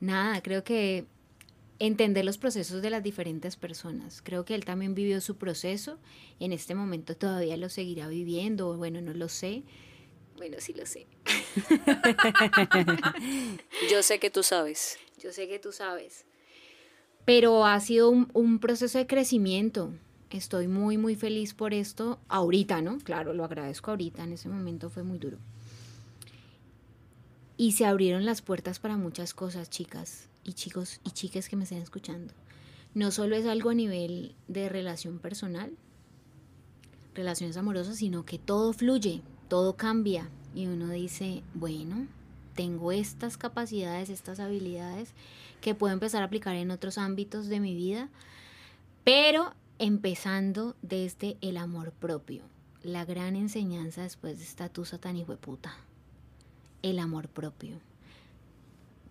Nada, creo que entender los procesos de las diferentes personas. Creo que él también vivió su proceso, en este momento todavía lo seguirá viviendo, bueno, no lo sé. Bueno, sí lo sé. Yo sé que tú sabes. Yo sé que tú sabes. Pero ha sido un proceso de crecimiento. Estoy muy, muy feliz por esto. Ahorita, ¿no? Claro, lo agradezco ahorita. En ese momento fue muy duro. Y se abrieron las puertas para muchas cosas, chicas y chicos y chicas que me estén escuchando. No solo es algo a nivel de relación personal, relaciones amorosas, sino que todo fluye. Todo cambia y uno dice, bueno, tengo estas capacidades, estas habilidades que puedo empezar a aplicar en otros ámbitos de mi vida, pero empezando desde el amor propio. La gran enseñanza después de esta tusa tan hijueputa, el amor propio.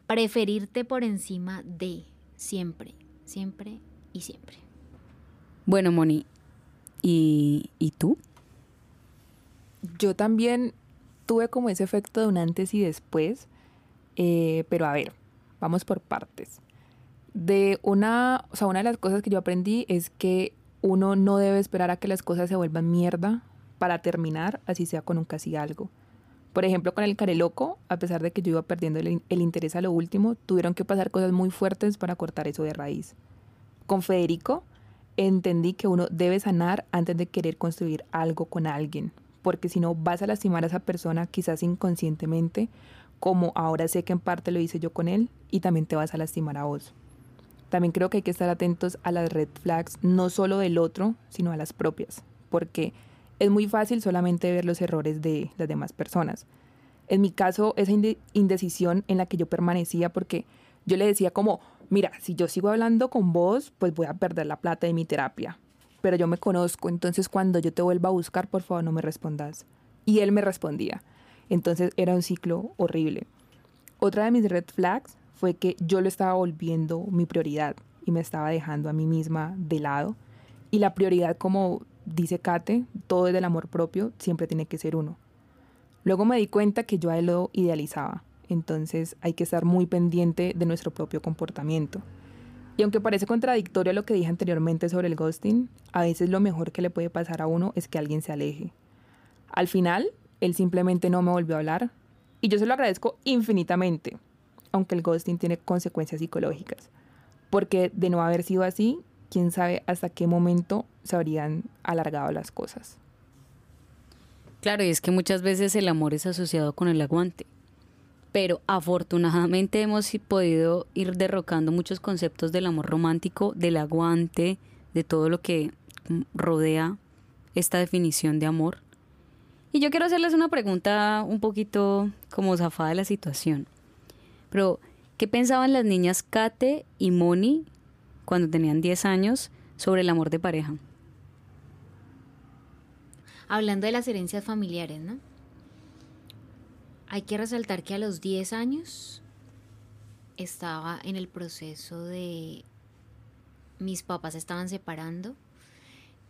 Preferirte por encima de siempre, siempre y siempre. Bueno, Moni, ¿y tú? Yo también tuve como ese efecto de un antes y después, pero a ver, vamos por partes. Una de las cosas que yo aprendí es que uno no debe esperar a que las cosas se vuelvan mierda para terminar, así sea con un casi algo. Por ejemplo, con el Careloco, a pesar de que yo iba perdiendo el interés a lo último, tuvieron que pasar cosas muy fuertes para cortar eso de raíz. Con Federico, entendí que uno debe sanar antes de querer construir algo con alguien, porque si no vas a lastimar a esa persona quizás inconscientemente, como ahora sé que en parte lo hice yo con él, y también te vas a lastimar a vos. También creo que hay que estar atentos a las red flags, no solo del otro, sino a las propias, porque es muy fácil solamente ver los errores de las demás personas. En mi caso, esa indecisión en la que yo permanecía, porque yo le decía como, mira, si yo sigo hablando con vos, pues voy a perder la plata de mi terapia. Pero yo me conozco, entonces cuando yo te vuelva a buscar, por favor, no me respondas. Y él me respondía. Entonces era un ciclo horrible. Otra de mis red flags fue que yo lo estaba volviendo mi prioridad y me estaba dejando a mí misma de lado. Y la prioridad, como dice Kate, todo es del amor propio, siempre tiene que ser uno. Luego me di cuenta que yo a él lo idealizaba. Entonces hay que estar muy pendiente de nuestro propio comportamiento. Y aunque parece contradictorio a lo que dije anteriormente sobre el ghosting, a veces lo mejor que le puede pasar a uno es que alguien se aleje. Al final, él simplemente no me volvió a hablar y yo se lo agradezco infinitamente, aunque el ghosting tiene consecuencias psicológicas, porque de no haber sido así, quién sabe hasta qué momento se habrían alargado las cosas. Claro, y es que muchas veces el amor es asociado con el aguante. Pero afortunadamente hemos podido ir derrocando muchos conceptos del amor romántico, del aguante, de todo lo que rodea esta definición de amor. Y yo quiero hacerles una pregunta un poquito como zafada de la situación. Pero, ¿qué pensaban las niñas Kate y Moni cuando tenían 10 años sobre el amor de pareja? Hablando de las herencias familiares, ¿no? Hay que resaltar que a los 10 años estaba en el proceso de... Mis papás se estaban separando.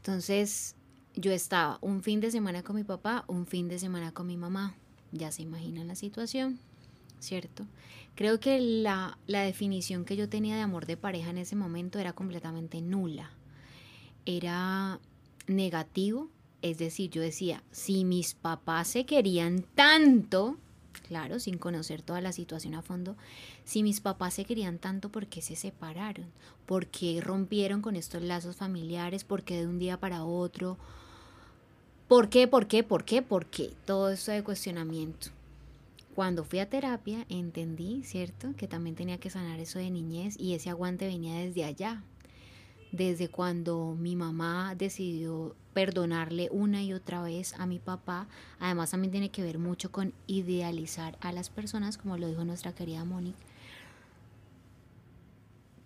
Entonces yo estaba un fin de semana con mi papá, un fin de semana con mi mamá. Ya se imaginan la situación, ¿cierto? Creo que la definición que yo tenía de amor de pareja en ese momento era completamente nula. Era negativo. Es decir, yo decía, si mis papás se querían tanto... Claro, sin conocer toda la situación a fondo. Si mis papás se querían tanto, ¿por qué se separaron? ¿Por qué rompieron con estos lazos familiares? ¿Por qué de un día para otro? ¿Por qué? Todo esto de cuestionamiento. Cuando fui a terapia entendí, ¿cierto?, que también tenía que sanar eso de niñez, y ese aguante venía desde allá. Desde cuando mi mamá decidió perdonarle una y otra vez a mi papá. Además también tiene que ver mucho con idealizar a las personas, como lo dijo nuestra querida Mónica.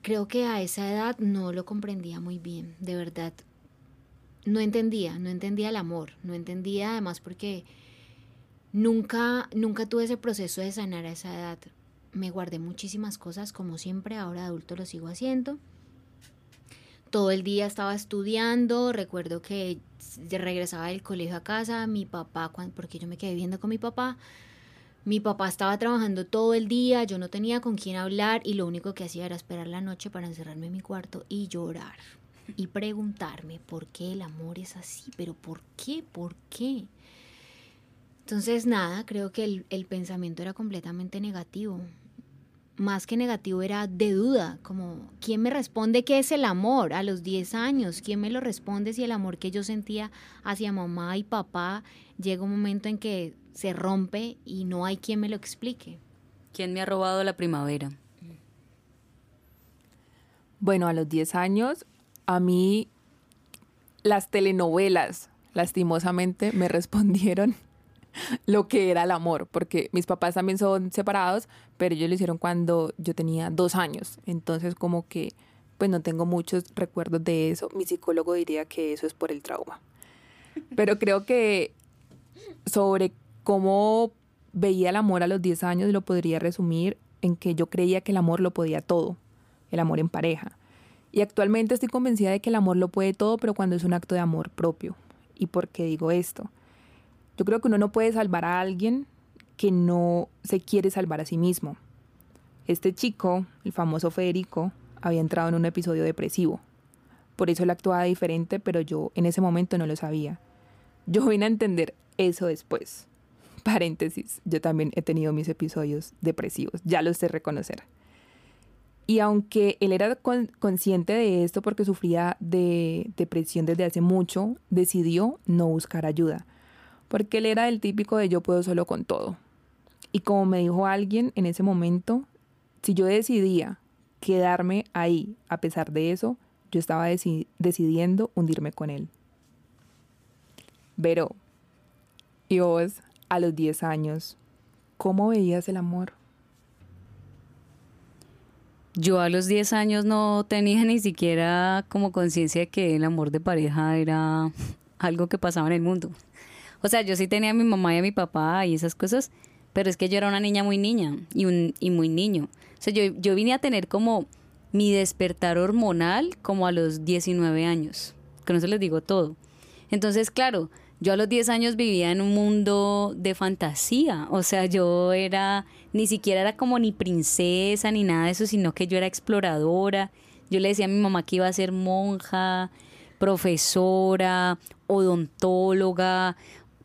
Creo que a esa edad no lo comprendía muy bien, de verdad. No entendía el amor, no entendía, además porque Nunca tuve ese proceso de sanar a esa edad. Me guardé muchísimas cosas, como siempre, ahora adulto lo sigo haciendo. Todo el día estaba estudiando, recuerdo que regresaba del colegio a casa, mi papá, porque yo me quedé viviendo con mi papá estaba trabajando todo el día, yo no tenía con quién hablar y lo único que hacía era esperar la noche para encerrarme en mi cuarto y llorar y preguntarme por qué el amor es así, pero ¿por qué? ¿Por qué? Entonces nada, creo que el pensamiento era completamente negativo. Más que negativo era de duda, como ¿quién me responde qué es el amor a los 10 años? ¿Quién me lo responde si el amor que yo sentía hacia mamá y papá llega un momento en que se rompe y no hay quien me lo explique? ¿Quién me ha robado la primavera? Bueno, a los 10 años a mí las telenovelas lastimosamente me respondieron lo que era el amor, porque mis papás también son separados, pero ellos lo hicieron cuando yo tenía 2 años, entonces como que pues no tengo muchos recuerdos de eso. Mi psicólogo diría que eso es por el trauma, pero creo que sobre cómo veía el amor a los 10 años lo podría resumir en que yo creía que el amor lo podía todo, el amor en pareja, y actualmente estoy convencida de que el amor lo puede todo, pero cuando es un acto de amor propio. ¿Y por qué digo esto? Yo creo que uno no puede salvar a alguien que no se quiere salvar a sí mismo. Este chico, el famoso Federico, había entrado en un episodio depresivo. Por eso él actuaba diferente, pero yo en ese momento no lo sabía. Yo vine a entender eso después. Paréntesis, yo también he tenido mis episodios depresivos, ya lo sé reconocer. Y aunque él era consciente de esto porque sufría de depresión desde hace mucho, decidió no buscar ayuda. Porque él era el típico de yo puedo solo con todo. Y como me dijo alguien en ese momento, si yo decidía quedarme ahí, a pesar de eso, yo estaba decidiendo hundirme con él. Pero, ¿y vos, a los 10 años, cómo veías el amor? Yo a los 10 años no tenía ni siquiera como conciencia de que el amor de pareja era algo que pasaba en el mundo. O sea, yo sí tenía a mi mamá y a mi papá y esas cosas, pero es que yo era una niña y muy niño. O sea, yo vine a tener como mi despertar hormonal como a los 19 años, con eso les digo todo. Entonces, claro, yo a los 10 años vivía en un mundo de fantasía. O sea, yo era, ni siquiera era como ni princesa ni nada de eso, sino que yo era exploradora. Yo le decía a mi mamá que iba a ser monja, profesora, odontóloga,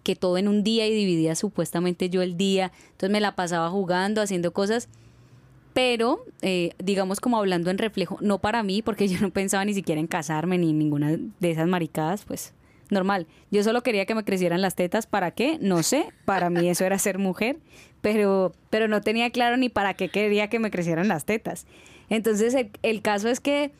que todo en un día, y dividía supuestamente yo el día, entonces me la pasaba jugando, haciendo cosas, pero digamos como hablando en reflejo, no para mí, porque yo no pensaba ni siquiera en casarme, ni ninguna de esas maricadas, pues normal, yo solo quería que me crecieran las tetas, ¿para qué? No sé, para mí eso era ser mujer, pero no tenía claro ni para qué quería que me crecieran las tetas. Entonces el caso es que,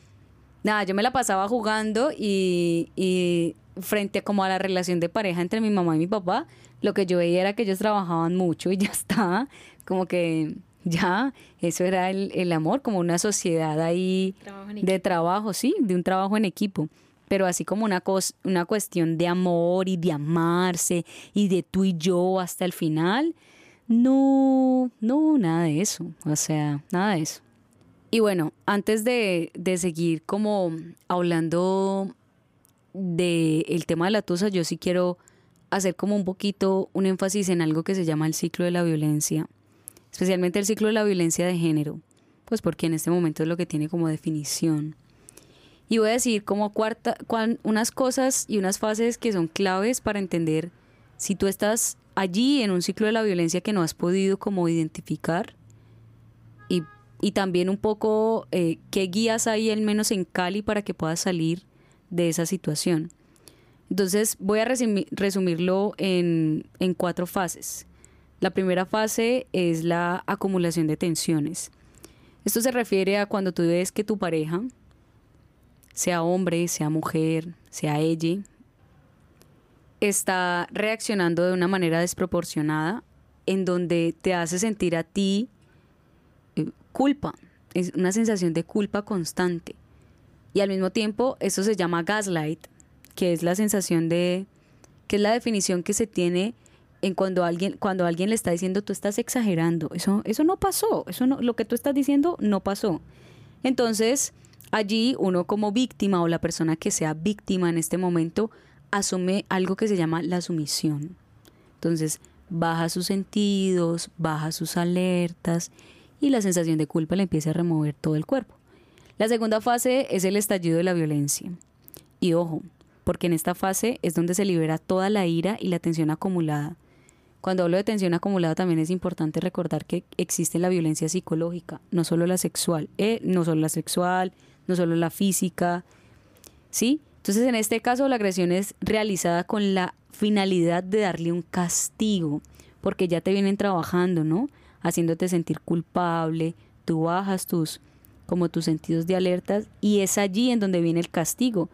nada, yo me la pasaba jugando y frente como a la relación de pareja entre mi mamá y mi papá, lo que yo veía era que ellos trabajaban mucho y ya está, como que ya, eso era el amor, como una sociedad ahí de trabajo, sí, de un trabajo en equipo, pero así como una cuestión de amor y de amarse y de tú y yo hasta el final, no, nada de eso, o sea, nada de eso. Y bueno, antes de seguir como hablando del tema de la tusa, yo sí quiero hacer como un poquito un énfasis en algo que se llama el ciclo de la violencia, especialmente el ciclo de la violencia de género, pues porque en este momento es lo que tiene como definición. Y voy a decir como unas cosas y unas fases que son claves para entender si tú estás allí en un ciclo de la violencia que no has podido como identificar, y también un poco qué guías hay al menos en Cali para que puedas salir de esa situación. Entonces voy a resumirlo en 4 fases. La primera fase es la acumulación de tensiones. Esto se refiere a cuando tú ves que tu pareja, sea hombre, sea mujer, sea ella, está reaccionando de una manera desproporcionada, en donde te hace sentir a ti culpa, es una sensación de culpa constante. Y al mismo tiempo, esto se llama gaslight, que es la definición que se tiene en cuando alguien le está diciendo tú estás exagerando, eso no pasó, eso no, lo que tú estás diciendo no pasó. Entonces allí uno como víctima o la persona que sea víctima en este momento asume algo que se llama la sumisión. Entonces baja sus sentidos, baja sus alertas y la sensación de culpa le empieza a remover todo el cuerpo. La segunda fase es el estallido de la violencia. Y ojo, porque en esta fase es donde se libera toda la ira y la tensión acumulada. Cuando hablo de tensión acumulada también es importante recordar que existe la violencia psicológica, no solo la sexual, no solo la física, ¿sí? Entonces en este caso la agresión es realizada con la finalidad de darle un castigo, porque ya te vienen trabajando, ¿no? Haciéndote sentir culpable, tú bajas tus sentidos de alertas y es allí en donde viene el castigo.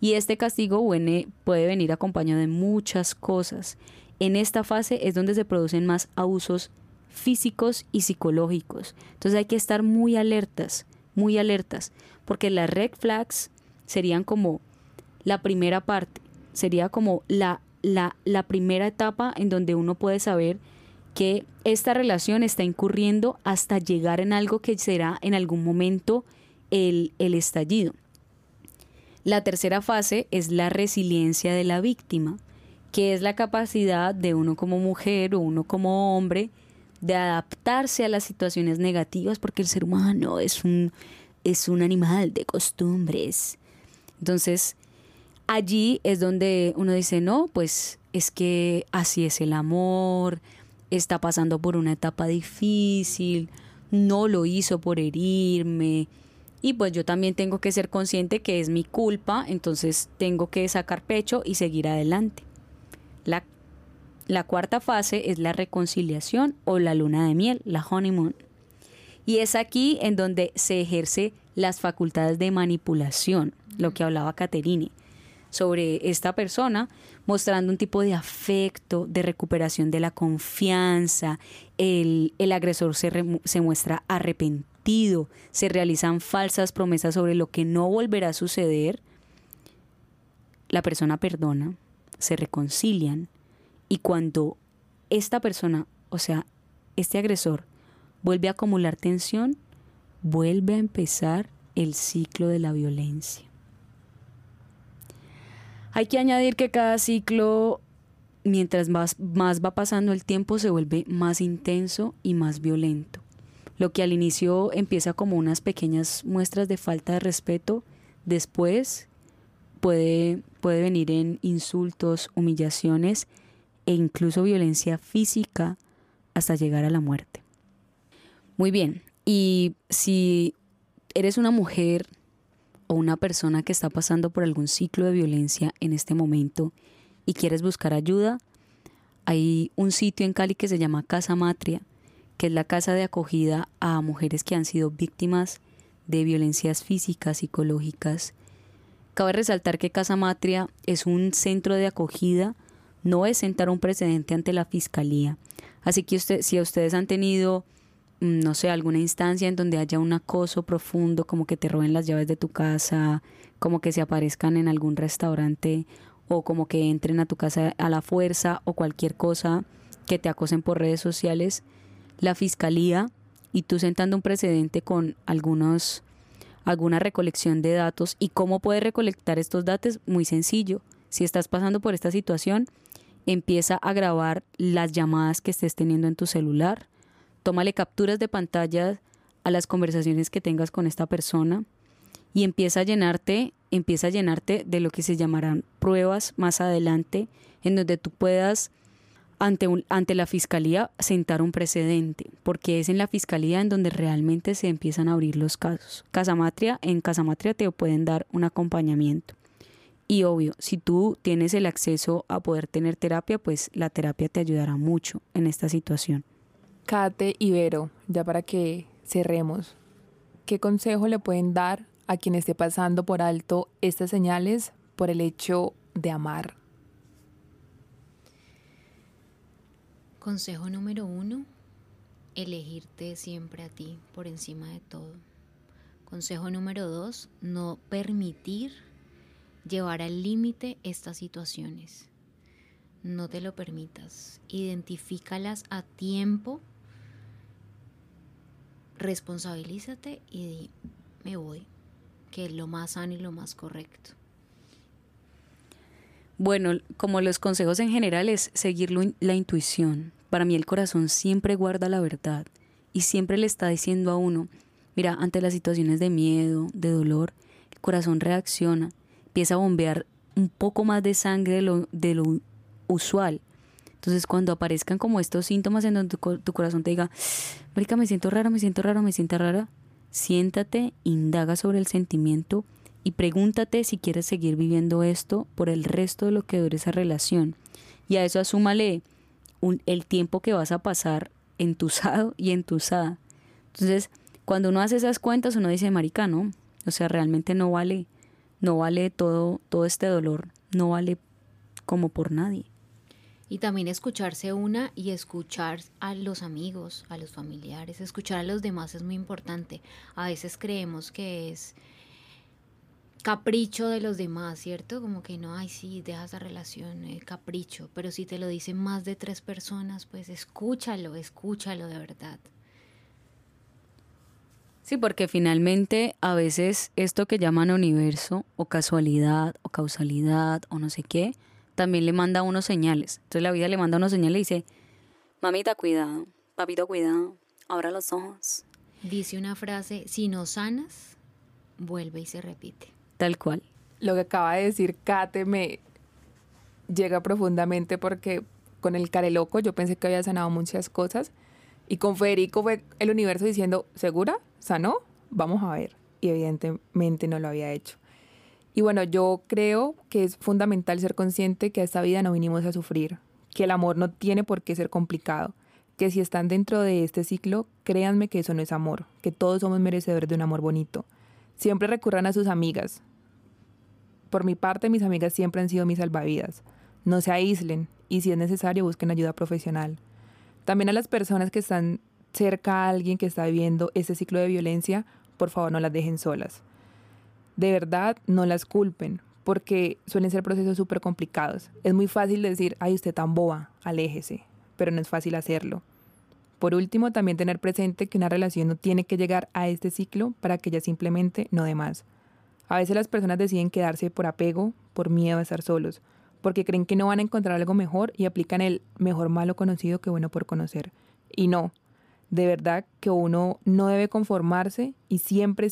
Y este castigo puede venir acompañado de muchas cosas. En esta fase es donde se producen más abusos físicos y psicológicos. Entonces hay que estar muy alertas, porque las red flags serían como la primera parte, sería como la primera etapa en donde uno puede saber que esta relación está incurriendo hasta llegar en algo que será en algún momento el estallido. La tercera fase es la resiliencia de la víctima, que es la capacidad de uno como mujer o uno como hombre de adaptarse a las situaciones negativas, porque el ser humano es un animal de costumbres. Entonces, allí es donde uno dice, no, pues es que así es el amor, está pasando por una etapa difícil, no lo hizo por herirme, y pues yo también tengo que ser consciente que es mi culpa, entonces tengo que sacar pecho y seguir adelante. La cuarta fase es la reconciliación o la luna de miel, la honeymoon. Y es aquí en donde se ejercen las facultades de manipulación, lo que hablaba Caterine, sobre esta persona, mostrando un tipo de afecto, de recuperación de la confianza, el agresor se muestra arrepentido, se realizan falsas promesas sobre lo que no volverá a suceder, la persona perdona, se reconcilian, y cuando esta persona, o sea, este agresor, vuelve a acumular tensión, vuelve a empezar el ciclo de la violencia. Hay que añadir que cada ciclo, mientras más va pasando el tiempo, se vuelve más intenso y más violento. Lo que al inicio empieza como unas pequeñas muestras de falta de respeto, después puede venir en insultos, humillaciones e incluso violencia física hasta llegar a la muerte. Muy bien, y si eres una mujer o una persona que está pasando por algún ciclo de violencia en este momento y quieres buscar ayuda, hay un sitio en Cali que se llama Casa Matria, que es la casa de acogida a mujeres que han sido víctimas de violencias físicas, psicológicas. Cabe resaltar que Casa Matria es un centro de acogida, no es sentar un precedente ante la fiscalía. Así que si ustedes han tenido, no sé, alguna instancia en donde haya un acoso profundo, como que te roben las llaves de tu casa, como que se aparezcan en algún restaurante o como que entren a tu casa a la fuerza o cualquier cosa, que te acosen por redes sociales, la fiscalía y tú sentando un precedente con alguna recolección de datos. ¿Y cómo puedes recolectar estos datos? Muy sencillo. Si estás pasando por esta situación, empieza a grabar las llamadas que estés teniendo en tu celular. Tómale capturas de pantalla a las conversaciones que tengas con esta persona y empieza a llenarte de lo que se llamarán pruebas más adelante, en donde tú puedas ante la fiscalía sentar un precedente, porque es en la fiscalía en donde realmente se empiezan a abrir los casos. En Casa Matria te pueden dar un acompañamiento. Y obvio, si tú tienes el acceso a poder tener terapia, pues la terapia te ayudará mucho en esta situación. Cate y Vero, ya para que cerremos, ¿qué consejo le pueden dar a quien esté pasando por alto estas señales por el hecho de amar? Consejo número 1, elegirte siempre a ti por encima de todo. Consejo número 2, no permitir llevar al límite estas situaciones. No te lo permitas. Identifícalas a tiempo, responsabilízate y di, me voy, que es lo más sano y lo más correcto. Bueno, como los consejos en general es seguir la intuición. Para mí el corazón siempre guarda la verdad y siempre le está diciendo a uno, mira, ante las situaciones de miedo, de dolor, el corazón reacciona, empieza a bombear un poco más de sangre de lo usual. Entonces cuando aparezcan como estos síntomas en donde tu corazón te diga, marica, me siento rara, me siento rara, me siento rara, siéntate, indaga sobre el sentimiento y pregúntate si quieres seguir viviendo esto por el resto de lo que dure esa relación. Y a eso asúmale el tiempo que vas a pasar entusado y entusada. Entonces cuando uno hace esas cuentas uno dice, marica, no, o sea, realmente no vale todo este dolor, no vale como por nadie. Y también escucharse una y escuchar a los amigos, a los familiares, escuchar a los demás es muy importante. A veces creemos que es capricho de los demás, ¿cierto? Como que no, ay sí, deja esa relación, capricho. Pero si te lo dicen más de 3 personas, pues escúchalo de verdad. Sí, porque finalmente a veces esto que llaman universo o casualidad o causalidad o no sé qué, también le manda unos señales. Entonces la vida le manda unos señales y dice, mamita, cuidado, papito, cuidado, abra los ojos. Dice una frase, si no sanas, vuelve y se repite. Tal cual. Lo que acaba de decir Kate me llega profundamente porque con el careloco yo pensé que había sanado muchas cosas y con Federico fue el universo diciendo, ¿segura? ¿Sanó? Vamos a ver. Y evidentemente no lo había hecho. Y bueno, yo creo que es fundamental ser consciente que a esta vida no vinimos a sufrir, que el amor no tiene por qué ser complicado, que si están dentro de este ciclo, créanme que eso no es amor, que todos somos merecedores de un amor bonito. Siempre recurran a sus amigas. Por mi parte, mis amigas siempre han sido mis salvavidas. No se aíslen y si es necesario, busquen ayuda profesional. También a las personas que están cerca a alguien que está viviendo este ciclo de violencia, por favor no las dejen solas. De verdad, no las culpen, porque suelen ser procesos súper complicados. Es muy fácil decir, ay, usted tan boba, aléjese, pero no es fácil hacerlo. Por último, también tener presente que una relación no tiene que llegar a este ciclo para que ella simplemente no dé más. A veces las personas deciden quedarse por apego, por miedo a estar solos, porque creen que no van a encontrar algo mejor y aplican el mejor malo conocido que bueno por conocer. Y no, de verdad que uno no debe conformarse y siempre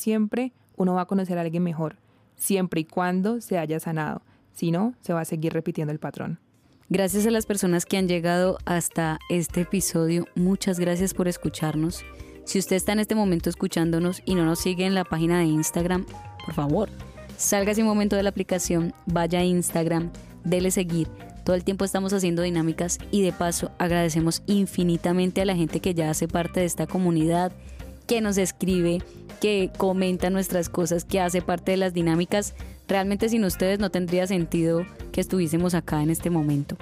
uno va a conocer a alguien mejor, siempre y cuando se haya sanado. Si no, se va a seguir repitiendo el patrón. Gracias a las personas que han llegado hasta este episodio. Muchas gracias por escucharnos. Si usted está en este momento escuchándonos y no nos sigue en la página de Instagram, por favor, sálgase un momento de la aplicación, vaya a Instagram, dele seguir. Todo el tiempo estamos haciendo dinámicas y de paso agradecemos infinitamente a la gente que ya hace parte de esta comunidad, que nos escribe, que comenta nuestras cosas, que hace parte de las dinámicas. Realmente sin ustedes no tendría sentido que estuviésemos acá en este momento.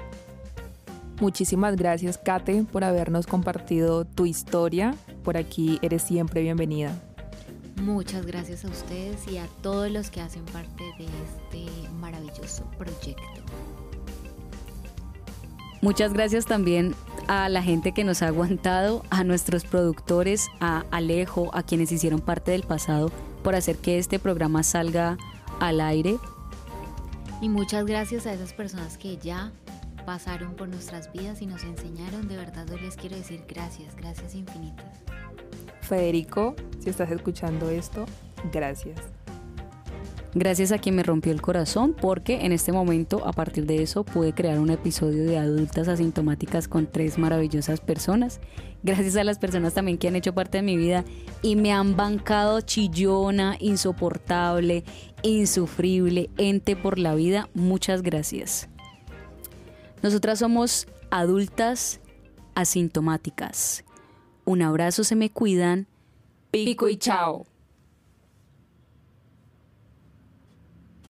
Muchísimas gracias, Kate, por habernos compartido tu historia. Por aquí eres siempre bienvenida. Muchas gracias a ustedes y a todos los que hacen parte de este maravilloso proyecto. Muchas gracias también a la gente que nos ha aguantado, a nuestros productores, a Alejo, a quienes hicieron parte del pasado por hacer que este programa salga al aire. Y muchas gracias a esas personas que ya pasaron por nuestras vidas y nos enseñaron. De verdad, yo les quiero decir gracias infinitas. Federico, si estás escuchando esto, gracias. Gracias a quien me rompió el corazón, porque en este momento, a partir de eso, pude crear un episodio de Adultas Asintomáticas con 3 maravillosas personas. Gracias a las personas también que han hecho parte de mi vida y me han bancado chillona, insoportable, insufrible, ente por la vida. Muchas gracias. Nosotras somos Adultas Asintomáticas. Un abrazo, se me cuidan. Pico y chao.